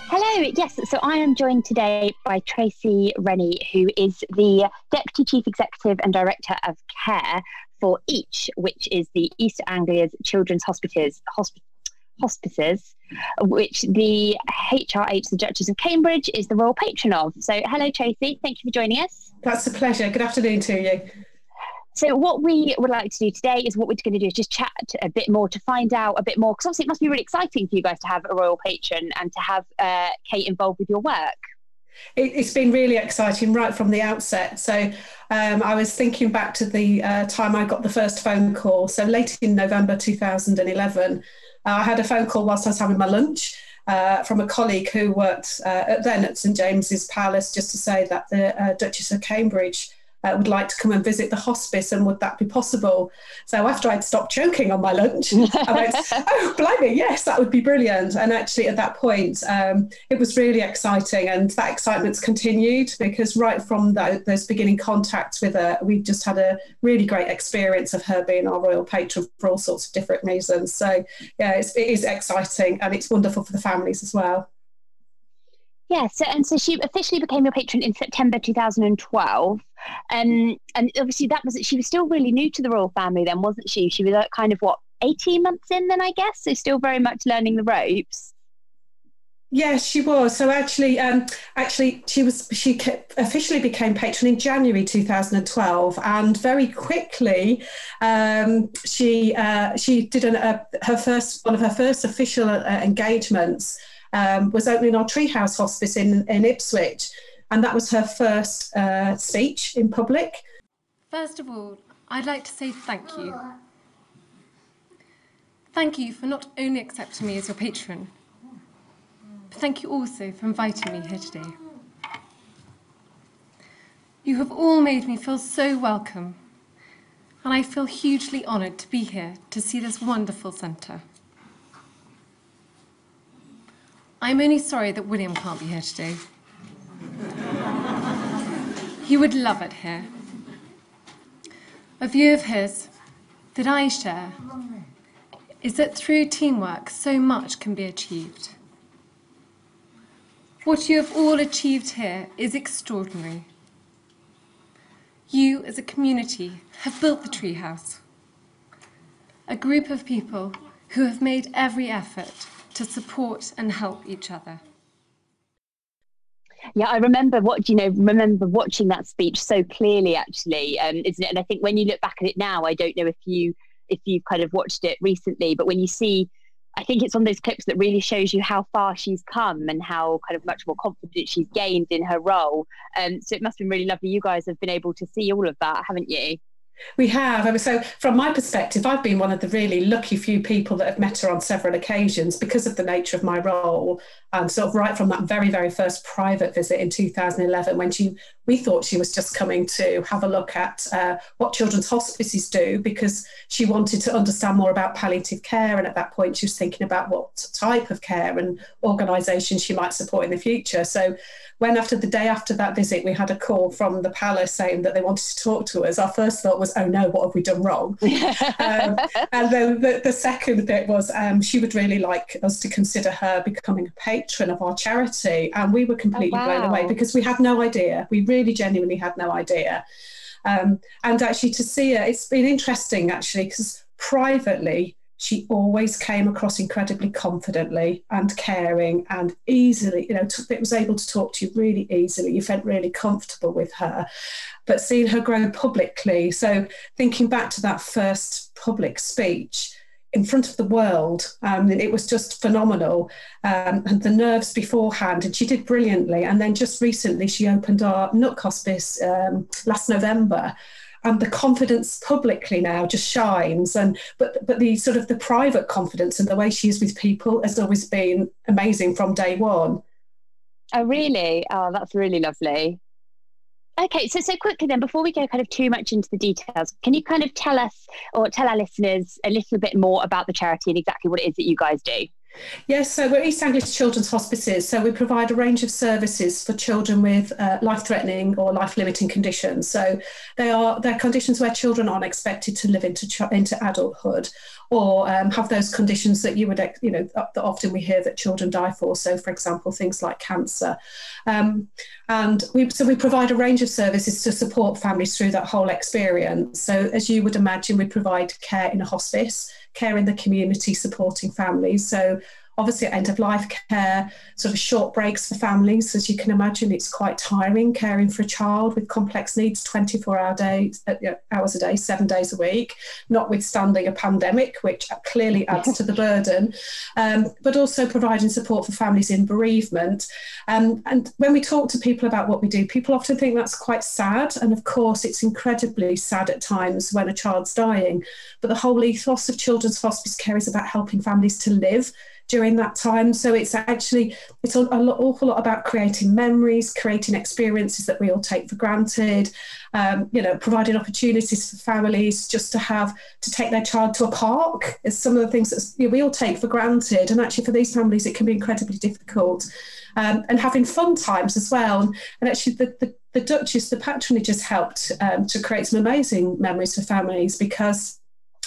Hello, yes, so I am joined today by Tracy Rennie, who is the Deputy Chief Executive and Director of Care for Each, which is the East Anglia's Children's Hospices, hosp- hospices, which the H R H, the Duchess of Cambridge, is the Royal Patron of. So hello, Tracy, thank you for joining us. That's a pleasure. Good afternoon to you. So what we would like to do today is what we're going to do is just chat a bit more to find out a bit more, because obviously it must be really exciting for you guys to have a royal patron and to have uh, Kate involved with your work. It, it's been really exciting right from the outset. So um, I was thinking back to the uh, time I got the first phone call. So late in November two thousand eleven, uh, I had a phone call whilst I was having my lunch uh, from a colleague who worked uh, at then at St James's Palace, just to say that the uh, Duchess of Cambridge Uh, would like to come and visit the hospice, and would that be possible? So after I'd stopped choking on my lunch, I went, oh, blimey, yes, that would be brilliant. And actually at that point, um, it was really exciting, and that excitement's continued, because right from the, those beginning contacts with her, we just had a really great experience of her being our royal patron for all sorts of different reasons. So yeah, it's, it is exciting, and it's wonderful for the families as well. Yeah, so, and so she officially became your patron in September two thousand twelve. Um, and obviously that was, she was still really new to the royal family then, wasn't she? She was kind of, what, eighteen months in then, I guess? So still very much learning the ropes. Yes, she was. So actually, um, actually, she was. She officially became patron in January two thousand twelve, and very quickly, um, she uh, she did an, uh, her first one of her first official uh, engagements. Um, was opening our Treehouse hospice in, in Ipswich, and that was her first uh, speech in public. First of all, I'd like to say thank you. Thank you for not only accepting me as your patron, but thank you also for inviting me here today. You have all made me feel so welcome, and I feel hugely honoured to be here to see this wonderful centre. I'm only sorry that William can't be here today. He would love it here. A view of his that I share is that through teamwork so much can be achieved. What you have all achieved here is extraordinary. You as a community have built the Treehouse, a group of people who have made every effort to support and help each other. Yeah, I remember what you know. Remember watching that speech so clearly, actually, um, isn't it? And I think when you look back at it now, I don't know if you if you've kind of watched it recently, but when you see, I think it's one of those clips that really shows you how far she's come and how kind of much more confidence she's gained in her role. Um, so it must have been really lovely. You guys have been able to see all of that, haven't you? We have. I mean, so from my perspective, I've been one of the really lucky few people that have met her on several occasions because of the nature of my role. Um, sort of right from that very, very first private visit in two thousand eleven, when she, we thought she was just coming to have a look at uh, what children's hospices do, because she wanted to understand more about palliative care. And at that point, she was thinking about what type of care and organisation she might support in the future. So when after the day after that visit, we had a call from the palace saying that they wanted to talk to us, our first thought was, oh no, what have we done wrong? um, and then the, the second bit was um, she would really like us to consider her becoming a patron of our charity. And we were completely oh, wow. blown away, because we had no idea. We really genuinely had no idea. Um, and actually to see her, it's been interesting actually, because privately, she always came across incredibly confidently and caring and easily, you know, t- it was able to talk to you really easily. You felt really comfortable with her. But seeing her grow publicly, so thinking back to that first public speech in front of the world, um, it was just phenomenal. Um, and the nerves beforehand, and she did brilliantly. And then just recently, she opened our Nook Hospice um, last November. And the confidence publicly now just shines, and but but the sort of the private confidence and the way she is with people has always been amazing from day one. Oh, really? Oh, that's really lovely. Okay, so so quickly then, before we go kind of too much into the details, can you kind of tell us or tell our listeners a little bit more about the charity and exactly what it is that you guys do? Yes, so we're East Anglia Children's Hospices, so we provide a range of services for children with uh, life-threatening or life-limiting conditions. So they are they're conditions where children aren't expected to live into ch- into adulthood, or um, have those conditions that you would, you know, that often we hear that children die for. So, for example, things like cancer. Um, and we so we provide a range of services to support families through that whole experience. So, as you would imagine, we provide care in a hospice, care in the community, supporting families. So obviously end of life care, sort of short breaks for families. As you can imagine, it's quite tiring caring for a child with complex needs, twenty-four hour days, hours a day, seven days a week, notwithstanding a pandemic, which clearly adds to the burden, um, but also providing support for families in bereavement. Um, and when we talk to people about what we do, people often think that's quite sad. And of course, it's incredibly sad at times when a child's dying. But the whole ethos of children's hospice care is about helping families to live during that time. So it's actually, it's an awful lot about creating memories, creating experiences that we all take for granted, um, you know, providing opportunities for families just to have, to take their child to a park is some of the things that you know, we all take for granted. And actually for these families, it can be incredibly difficult. Um, and having fun times as well. And actually the, the, the Duchess, the patronage has helped um, to create some amazing memories for families, because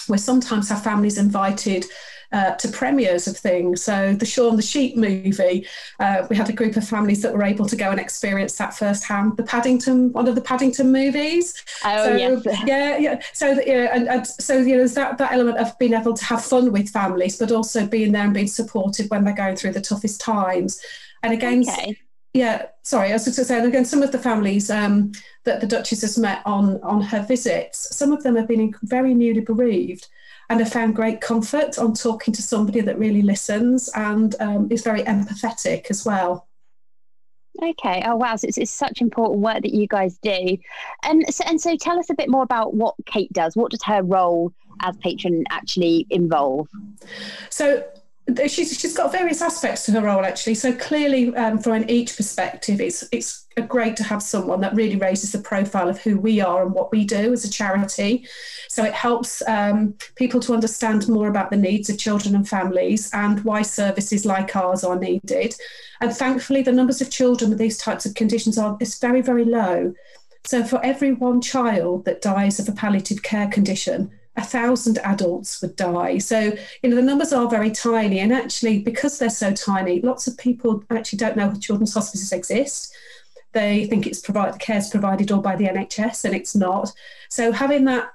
we sometimes have families invited Uh, to premieres of things. So the Shaun the Sheep movie, uh, we had a group of families that were able to go and experience that firsthand. The Paddington, one of the Paddington movies. Oh, so, yes. Yeah, yeah. So, that, yeah, and, and so you know, there's that, that element of being able to have fun with families, but also being there and being supported when they're going through the toughest times. And again, okay. yeah, sorry, I was just going to say, and again, some of the families um, that the Duchess has met on, on her visits, some of them have been very newly bereaved, and I found great comfort on talking to somebody that really listens and um, is very empathetic as well. Okay. Oh, wow. So it's, it's such important work that you guys do. And so, and so tell us a bit more about what Kate does. What does her role as patron actually involve? So she's she's got various aspects to her role, actually. So clearly, um, from an each perspective, it's it's great to have someone that really raises the profile of who we are and what we do as a charity. So it helps um, people to understand more about the needs of children and families and why services like ours are needed. And thankfully, the numbers of children with these types of conditions are is very, very low. So for every one child that dies of a palliative care condition, a thousand adults would die. So, you know, the numbers are very tiny. And actually, because they're so tiny, lots of people actually don't know children's hospices exist. They think it's provide, the care's provided all by the N H S, and it's not. So having that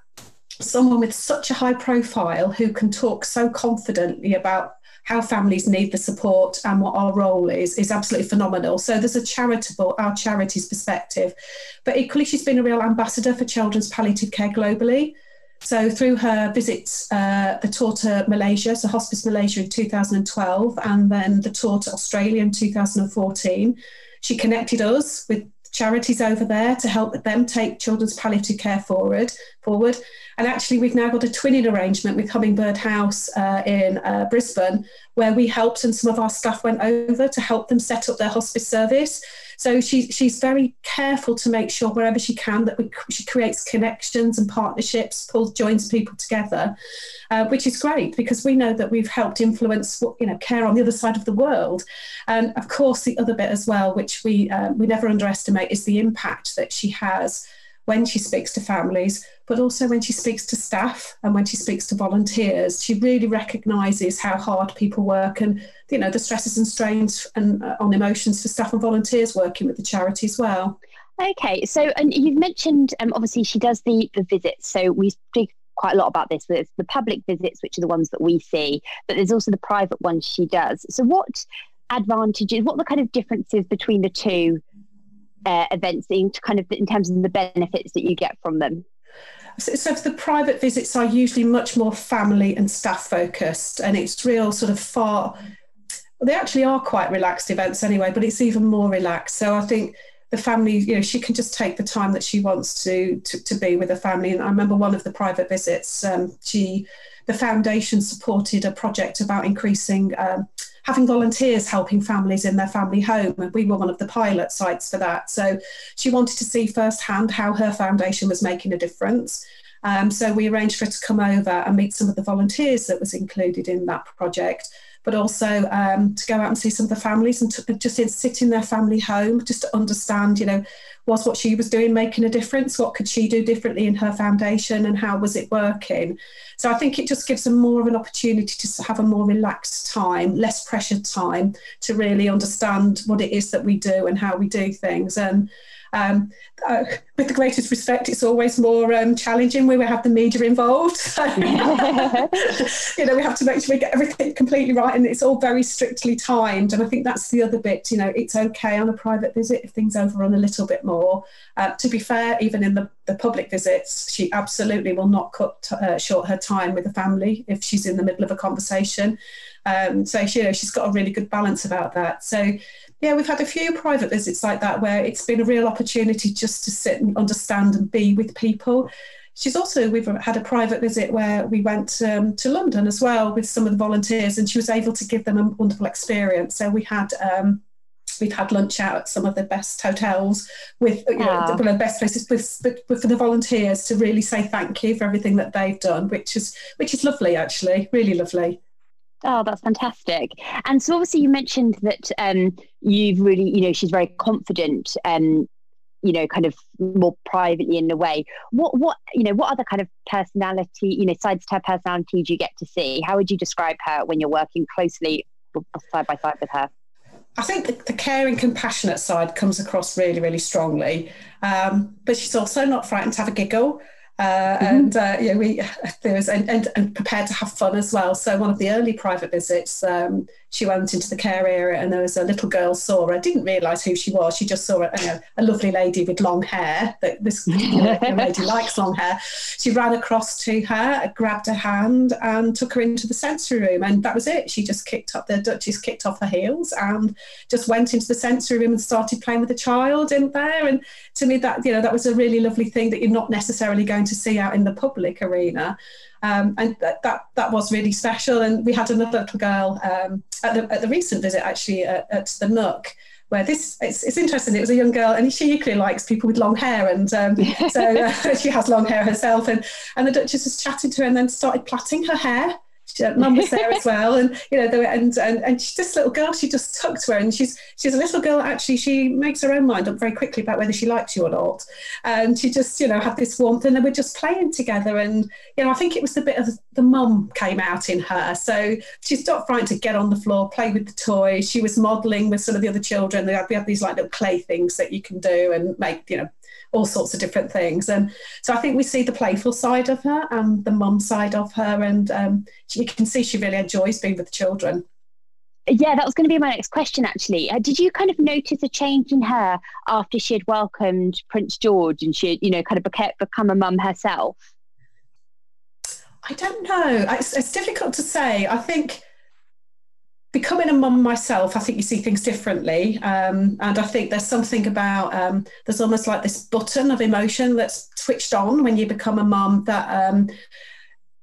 someone with such a high profile who can talk so confidently about how families need the support and what our role is, is absolutely phenomenal. So there's a charitable, our charity's perspective. But equally, she's been a real ambassador for children's palliative care globally. So through her visits, uh, the tour to Malaysia, so Hospice Malaysia in two thousand twelve, and then the tour to Australia in two thousand fourteen, she connected us with charities over there to help them take children's palliative care forward. forward. And actually, we've now got a twinning arrangement with Hummingbird House uh, in uh, Brisbane, where we helped and some of our staff went over to help them set up their hospice service. So she, she's very careful to make sure wherever she can that we, she creates connections and partnerships, pulls, joins people together, uh, which is great because we know that we've helped influence, you know, care on the other side of the world. And of course, the other bit as well, which we uh, we never underestimate, is the impact that she has when she speaks to families, but also when she speaks to staff and when she speaks to volunteers. She really recognises how hard people work and, you know, the stresses and strains and uh, on emotions for staff and volunteers working with the charity as well. Okay, so and you've mentioned um, obviously she does the the visits. So we speak quite a lot about this. There's the public visits, which are the ones that we see, but there's also the private ones she does. So what advantages? What are the kind of differences between the two Uh, events in, kind of in terms of the benefits that you get from them? So, so the private visits are usually much more family and staff focused, and it's real sort of far, they actually are quite relaxed events anyway, but it's even more relaxed. So I think the family, you know, she can just take the time that she wants to to, to be with her family. And I remember one of the private visits, um, she, the foundation supported a project about increasing um, having volunteers helping families in their family home. And we were one of the pilot sites for that. So she wanted to see firsthand how her foundation was making a difference. Um, so we arranged for her to come over and meet some of the volunteers that was included in that project, but also um, to go out and see some of the families and to, just sit in their family home, just to understand, you know, was what she was doing making a difference? What could she do differently in her foundation and how was it working? So I think it just gives them more of an opportunity to have a more relaxed time, less pressured time to really understand what it is that we do and how we do things. And Um, uh, with the greatest respect, it's always more um, challenging when we have the media involved. You know, we have to make sure we get everything completely right, and it's all very strictly timed. And I think that's the other bit. You know, it's okay on a private visit if things overrun a little bit more. Uh, to be fair, even in the, the public visits, she absolutely will not cut t- uh, short her time with the family if she's in the middle of a conversation. Um, so, you know, she's got a really good balance about that. So, yeah, we've had a few private visits like that where it's been a real opportunity just to sit and understand and be with people. She's also, we've had a private visit where we went um, to London as well with some of the volunteers, and she was able to give them a wonderful experience. So we had, um, we've had lunch out at some of the best hotels with, you know, one of the best places with, with, for the volunteers to really say thank you for everything that they've done, which is which is lovely, actually, really lovely. Oh, that's fantastic. And so obviously you mentioned that um, you've really, you know, she's very confident, um, you know, kind of more privately in a way. What, what, you know, what other kind of personality, you know, sides to her personality do you get to see? How would you describe her when you're working closely side by side with her? I think the, the caring, compassionate side comes across really, really strongly. Um, but she's also not frightened to have a giggle. Uh, mm-hmm. And uh, yeah, we there was and, and, and prepared to have fun as well. So one of the early private visits, um, she went into the care area, and there was a little girl saw her. Didn't realise who she was. She just saw a, you know, a lovely lady with long hair. That this you know, lady likes long hair. She ran across to her, grabbed her hand, and took her into the sensory room. And that was it. She just kicked up the Duchess kicked off her heels and just went into the sensory room and started playing with the child in there. And to me, that you know that was a really lovely thing that you're not necessarily going to see out in the public arena. Um, and th- that that was really special. And we had another little girl um, at, the, at the recent visit, actually, at, at the Nook, where this, it's, it's interesting, it was a young girl, and she equally likes people with long hair, and um, so uh, she has long hair herself, and, and the Duchess was chatting to her and then started plaiting her hair. Mum was there as well, and you know, were, and and and she's this little girl. She just took to her, and she's she's a little girl. Actually, she makes her own mind up very quickly about whether she likes you or not. And she just, you know, had this warmth, and they were just playing together. And you know, I think it was the bit of the mum came out in her. So she's not frightened to get on the floor, play with the toys. She was modelling with some of the other children. They had, we had these like little clay things that you can do and make, you know, all sorts of different things. And so I think we see the playful side of her and the mum side of her, and um, you can see she really enjoys being with the children. Yeah, that was going to be my next question, actually. Uh, did you kind of notice a change in her after she had welcomed Prince George and she had, you know, kind of beca- become a mum herself? I don't know. It's, it's difficult to say. I think becoming a mum myself, I think you see things differently. Um, and I think there's something about, um, there's almost like this button of emotion that's twitched on when you become a mum that, um,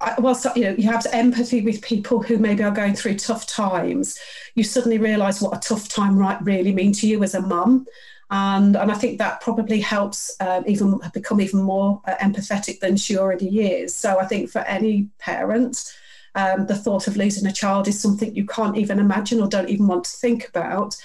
I, whilst you know, you have empathy with people who maybe are going through tough times, you suddenly realise what a tough time right really means to you as a mum. And, and I think that probably helps uh, even become even more uh, empathetic than she already is. So I think for any parent, Um, the thought of losing a child is something you can't even imagine or don't even want to think about.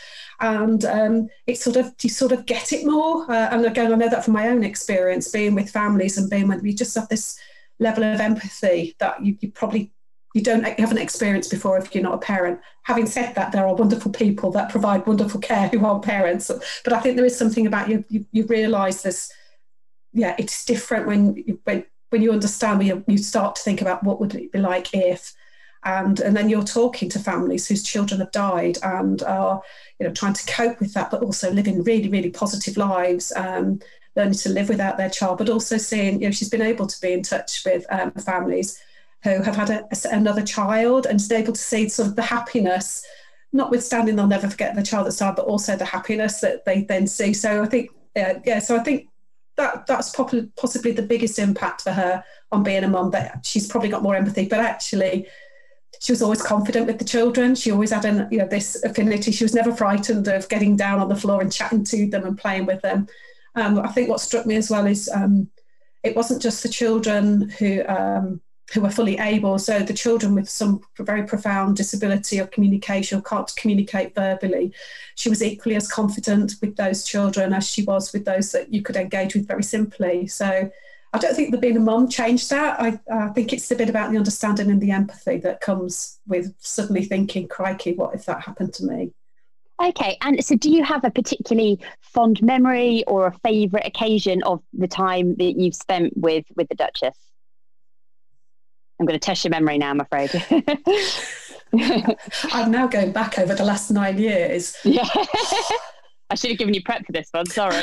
And um, it sort of, you sort of get it more. Uh, and again, I know that from my own experience, being with families and being with, you just have this level of empathy that you, you probably, you don't, you haven't experienced before if you're not a parent. Having said that, there are wonderful people that provide wonderful care who aren't parents. But I think there is something about you, you, you realise this, yeah, it's different when you, when, when you understand, when you, you start to think about what would it be like if, and and then you're talking to families whose children have died and are, you know, trying to cope with that, but also living really, really positive lives, um, learning to live without their child, but also seeing, you know, she's been able to be in touch with um, families who have had a, a, another child and she's able to see sort of the happiness, notwithstanding they'll never forget the child that's died, but also the happiness that they then see. So I think, uh, yeah, so I think, That that's possibly the biggest impact for her on being a mum, that she's probably got more empathy. But actually, she was always confident with the children. She always had an, you know, this affinity. She was never frightened of getting down on the floor and chatting to them and playing with them. Um, I think what struck me as well is um, it wasn't just the children who um, who were fully able. So the children with some very profound disability or communication or can't communicate verbally, she was equally as confident with those children as she was with those that you could engage with very simply. So I don't think that being a mum changed that. I, I think it's a bit about the understanding and the empathy that comes with suddenly thinking, crikey, what if that happened to me? Okay, and so do you have a particularly fond memory or a favourite occasion of the time that you've spent with, with the Duchess? I'm going to test your memory now, I'm afraid. I'm now going back over the last nine years. Yeah. I should have given you prep for this one. Sorry.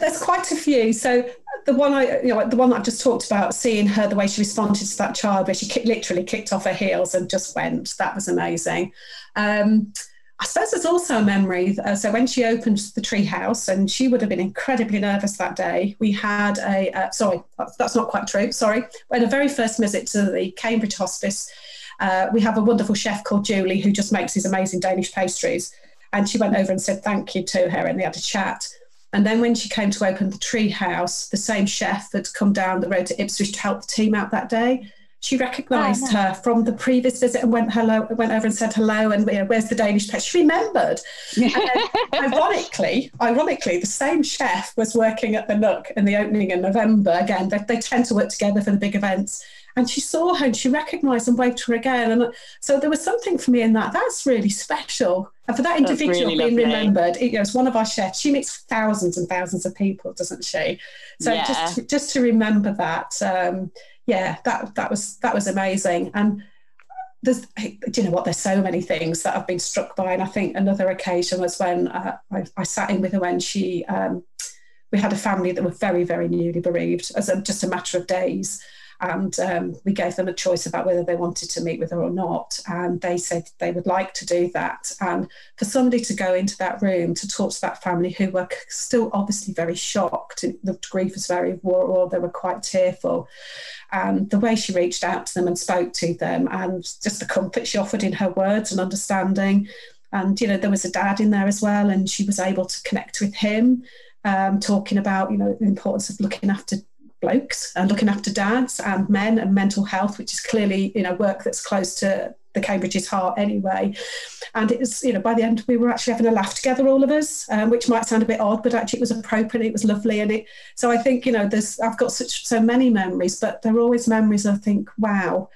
There's quite a few. So the one I, you know, the one that I just talked about, seeing her, the way she responded to that child, where she kicked, literally kicked off her heels and just went. That was amazing. Um, I suppose there's also a memory. Uh, so when she opened the Treehouse, and she would have been incredibly nervous that day, we had a, uh, sorry, that's not quite true, sorry. When a very first visit to the Cambridge Hospice, uh, we have a wonderful chef called Julie who just makes these amazing Danish pastries. And she went over and said thank you to her, and they had a chat. And then when she came to open the Treehouse, the same chef had come down the road to Ipswich to help the team out that day. She recognised oh, no. her from the previous visit and went hello, went over and said hello and, you know, where's the Danish pet? She remembered. And then, ironically, ironically, the same chef was working at the Nook in the opening in November. Again, they, they tend to work together for the big events. And she saw her and she recognised and waved to her again. And so there was something for me in that. That's really special. And for that individual really being lovely. remembered, it, you know, it's one of our chefs. She meets thousands and thousands of people, doesn't she? So yeah. just, just to remember that, um, yeah, that that was that was amazing. And there's, do you know what? There's so many things that I've been struck by. And I think another occasion was when uh, I, I sat in with her when she, um, we had a family that were very, very newly bereaved as a, just a matter of days. and um, we gave them a choice about whether they wanted to meet with her or not, and they said they would like to do that. And for somebody to go into that room to talk to that family, who were still obviously very shocked, the grief was very raw, they were quite tearful, and the way she reached out to them and spoke to them, and just the comfort she offered in her words and understanding. And, you know, there was a dad in there as well, and she was able to connect with him, um, talking about, you know, the importance of looking after blokes and looking after dads and men and mental health, which is clearly, you know, work that's close to the Cambridge's heart anyway. And it was, you know, by the end, we were actually having a laugh together, all of us, um, which might sound a bit odd, but actually it was appropriate. It was lovely. And it, so I think, you know, there's, I've got such, so many memories, but they're always memories I think, wow,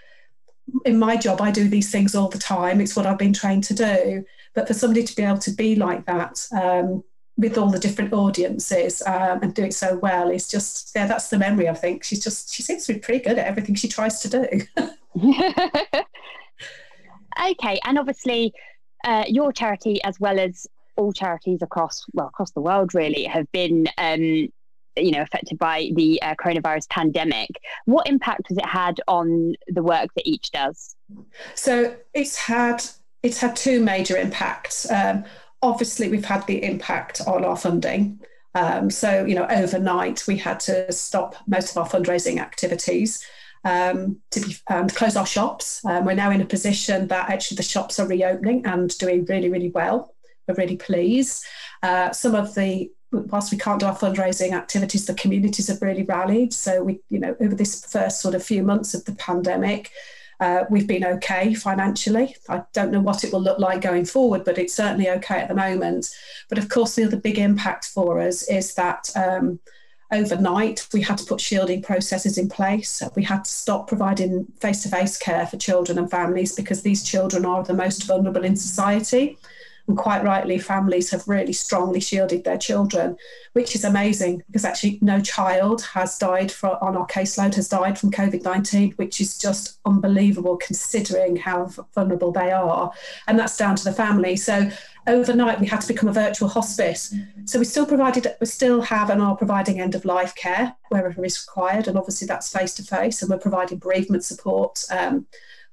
in my job, I do these things all the time. It's what I've been trained to do. But for somebody to be able to be like that um, with all the different audiences um, and do it so well is just, yeah, that's the memory, I think. She's just, she seems to be pretty good at everything she tries to do. Okay. And obviously uh, your charity, as well as all charities across, well, across the world really, have been, um, you know, affected by the uh, coronavirus pandemic. What impact has it had on the work that each does? So it's had... It's had two major impacts. Um, obviously, we've had the impact on our funding. Um, so, you know, overnight, we had to stop most of our fundraising activities, um, to be, um, close our shops. Um, we're now in a position that actually the shops are reopening and doing really, really well. We're really pleased. Uh, some of the Whilst we can't do our fundraising activities, the communities have really rallied. So we, you know, over this first sort of few months of the pandemic, Uh, we've been okay financially. I don't know what it will look like going forward, but it's certainly okay at the moment. But of course, the other big impact for us is that um, overnight we had to put shielding processes in place. We had to stop providing face-to-face care for children and families because these children are the most vulnerable in society. And quite rightly, families have really strongly shielded their children, which is amazing because actually no child has died from, on our caseload has died from COVID nineteen, which is just unbelievable considering how vulnerable they are. And that's down to the family. So overnight, we had to become a virtual hospice. So we still provided, we still have and are providing end of life care wherever is required. And obviously that's face to face, and we're providing bereavement support um,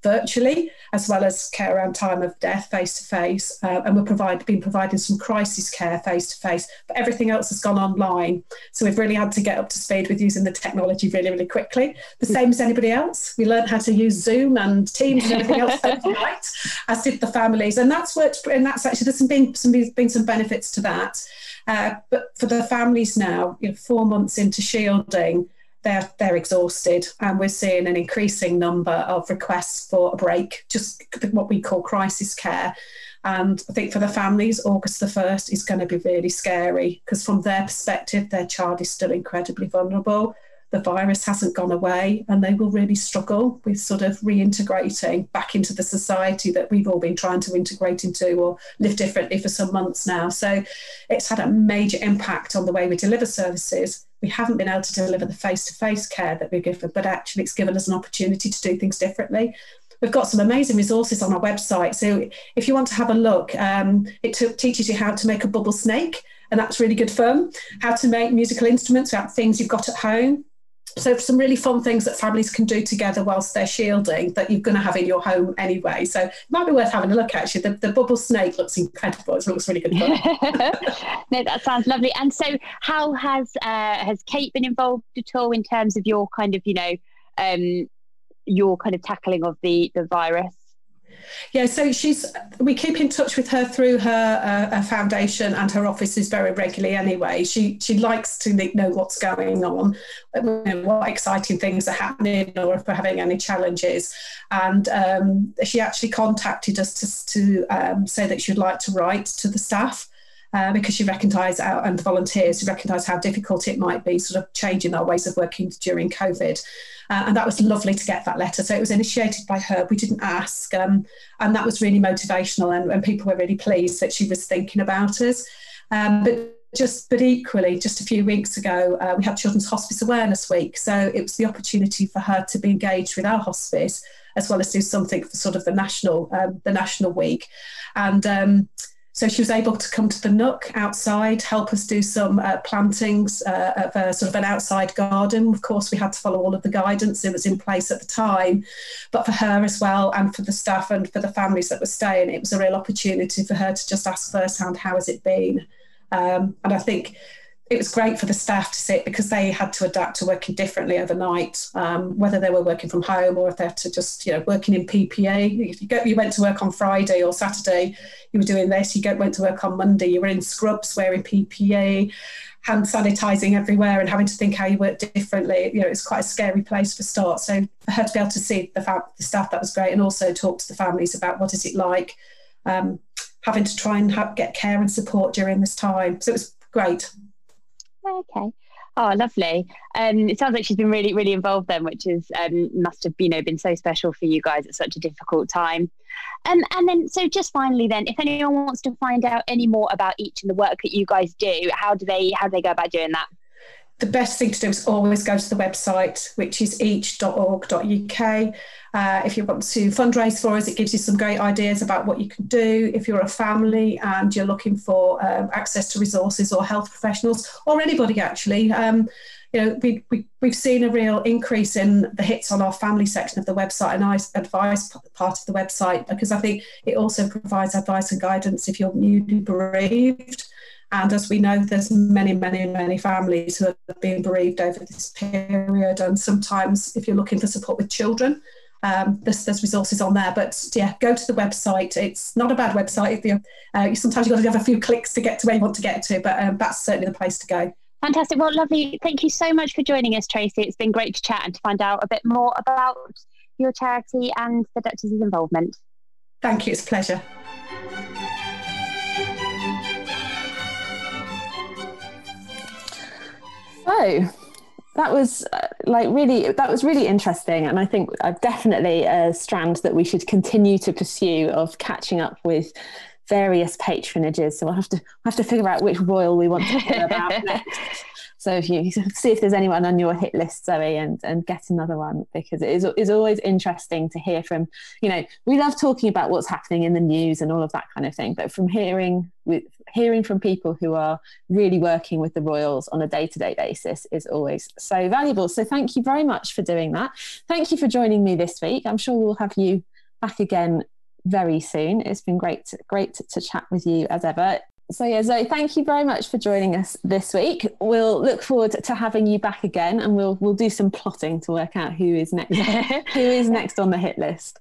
virtually, as well as care around time of death face-to-face, uh, and we've provide, been providing some crisis care face-to-face, but everything else has gone online. So we've really had to get up to speed with using the technology really, really quickly. The same as anybody else. We learned how to use Zoom and Teams and everything else overnight, as did the families. And that's worked, and that's actually, there's been some, been some benefits to that. Uh, but for the families now, you know, four months into shielding, They're, they're exhausted, and we're seeing an increasing number of requests for a break, just what we call crisis care. And I think for the families, August the first is going to be really scary because from their perspective, their child is still incredibly vulnerable. The virus hasn't gone away, and they will really struggle with sort of reintegrating back into the society that we've all been trying to integrate into or live differently for some months now. So it's had a major impact on the way we deliver services. We haven't been able to deliver the face-to-face care that we've given, but actually it's given us an opportunity to do things differently. We've got some amazing resources on our website. So if you want to have a look, um, it t- teaches you how to make a bubble snake, and that's really good fun. How to make musical instruments, about things you've got at home. So some really fun things that families can do together whilst they're shielding that you're going to have in your home anyway. So it might be worth having a look, actually. The, the bubble snake looks incredible. It looks really good fun. No, that sounds lovely. And so how has uh, has Kate been involved at all in terms of your kind of, you know, um, your kind of tackling of the, the virus? Yeah, so she's. We keep in touch with her through her, uh, her foundation and her offices very regularly anyway. She she likes to know what's going on, what exciting things are happening, or if we're having any challenges. And um, she actually contacted us to, to um, say that she'd like to write to the staff. Uh, because she recognised uh, and the volunteers who recognised how difficult it might be sort of changing our ways of working during COVID. Uh, and that was lovely to get that letter. So it was initiated by her. We didn't ask. Um, and that was really motivational. And, and people were really pleased that she was thinking about us. Um, but just but equally, just a few weeks ago, uh, we had Children's Hospice Awareness Week. So it was the opportunity for her to be engaged with our hospice, as well as do something for sort of the national, um, the national week. And um, So she was able to come to the Nook outside, help us do some uh, plantings uh, of a, sort of an outside garden. Of course, we had to follow all of the guidance that was in place at the time. But for her as well, and for the staff and for the families that were staying, it was a real opportunity for her to just ask firsthand, how has it been? Um, and I think it was great for the staff to sit, because they had to adapt to working differently overnight, um, whether they were working from home or if they had to just, you know, working in P P A. If you, go, you went to work on Friday or Saturday, you were doing this. You go, went to work on Monday, you were in scrubs, wearing P P A, hand sanitising everywhere and having to think how you work differently. You know, it's quite a scary place for start. So for her to be able to see the, fam- the staff, that was great, and also talk to the families about what is it like um, having to try and ha- get care and support during this time. So it was great. Okay. Oh, lovely. Um, it sounds like she's been really, really involved then, which is um, must have, you know, been so special for you guys at such a difficult time. Um, and then, so just finally then, if anyone wants to find out any more about each and the work that you guys do, how do they how do they go about doing that? The best thing to do is always go to the website, which is each dot org dot U K. Uh, if you want to fundraise for us, it gives you some great ideas about what you can do. If you're a family and you're looking for um, access to resources or health professionals, or anybody actually, um, you know, we, we, we've seen a real increase in the hits on our family section of the website and I advice part of the website, because I think it also provides advice and guidance if you're newly bereaved. And as we know, there's many, many, many families who have been bereaved over this period. And sometimes if you're looking for support with children, um, there's, there's resources on there. But yeah, go to the website. It's not a bad website. Uh, sometimes you've got to have a few clicks to get to where you want to get to, but um, that's certainly the place to go. Fantastic. Well, lovely. Thank you so much for joining us, Tracy. It's been great to chat and to find out a bit more about your charity and the Duchess's involvement. Thank you. It's a pleasure. Oh, that was uh, like really, that was really interesting. And I think uh, definitely a strand that we should continue to pursue of catching up with various patronages. So we'll have to we'll have to figure out which royal we want to hear about next. So if you see if there's anyone on your hit list, Zoe, and, and get another one, because it is is always interesting to hear from, you know, we love talking about what's happening in the news and all of that kind of thing. But from hearing with hearing from people who are really working with the royals on a day-to-day basis is always so valuable. So thank you very much for doing that. Thank you for joining me this week. I'm sure we'll have you back again very soon. It's been great, to, great to, to chat with you as ever. So yeah, Zoe, thank you very much for joining us this week. We'll look forward to having you back again, and we'll we'll do some plotting to work out who is next who is next on the hit list.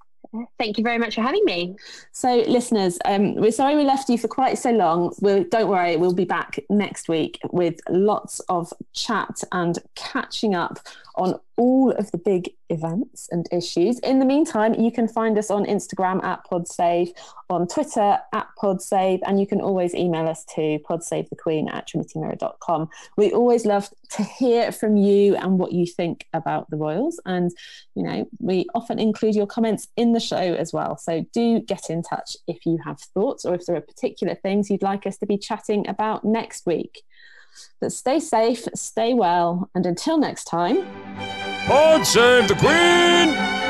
Thank you very much for having me. So listeners, um, we're sorry we left you for quite so long. We'll, don't worry, we'll be back next week with lots of chat and catching up on all of the big events and issues. In the meantime, you can find us on Instagram at PodSave, on Twitter at PodSave, and you can always email us to podsavethequeen at trinitymirror dot com. We always love to hear from you and what you think about the royals, and you know, we often include your comments in the show as well, so do get in touch if you have thoughts or if there are particular things you'd like us to be chatting about next week. But stay safe, stay well, and until next time... Pod Save the Queen!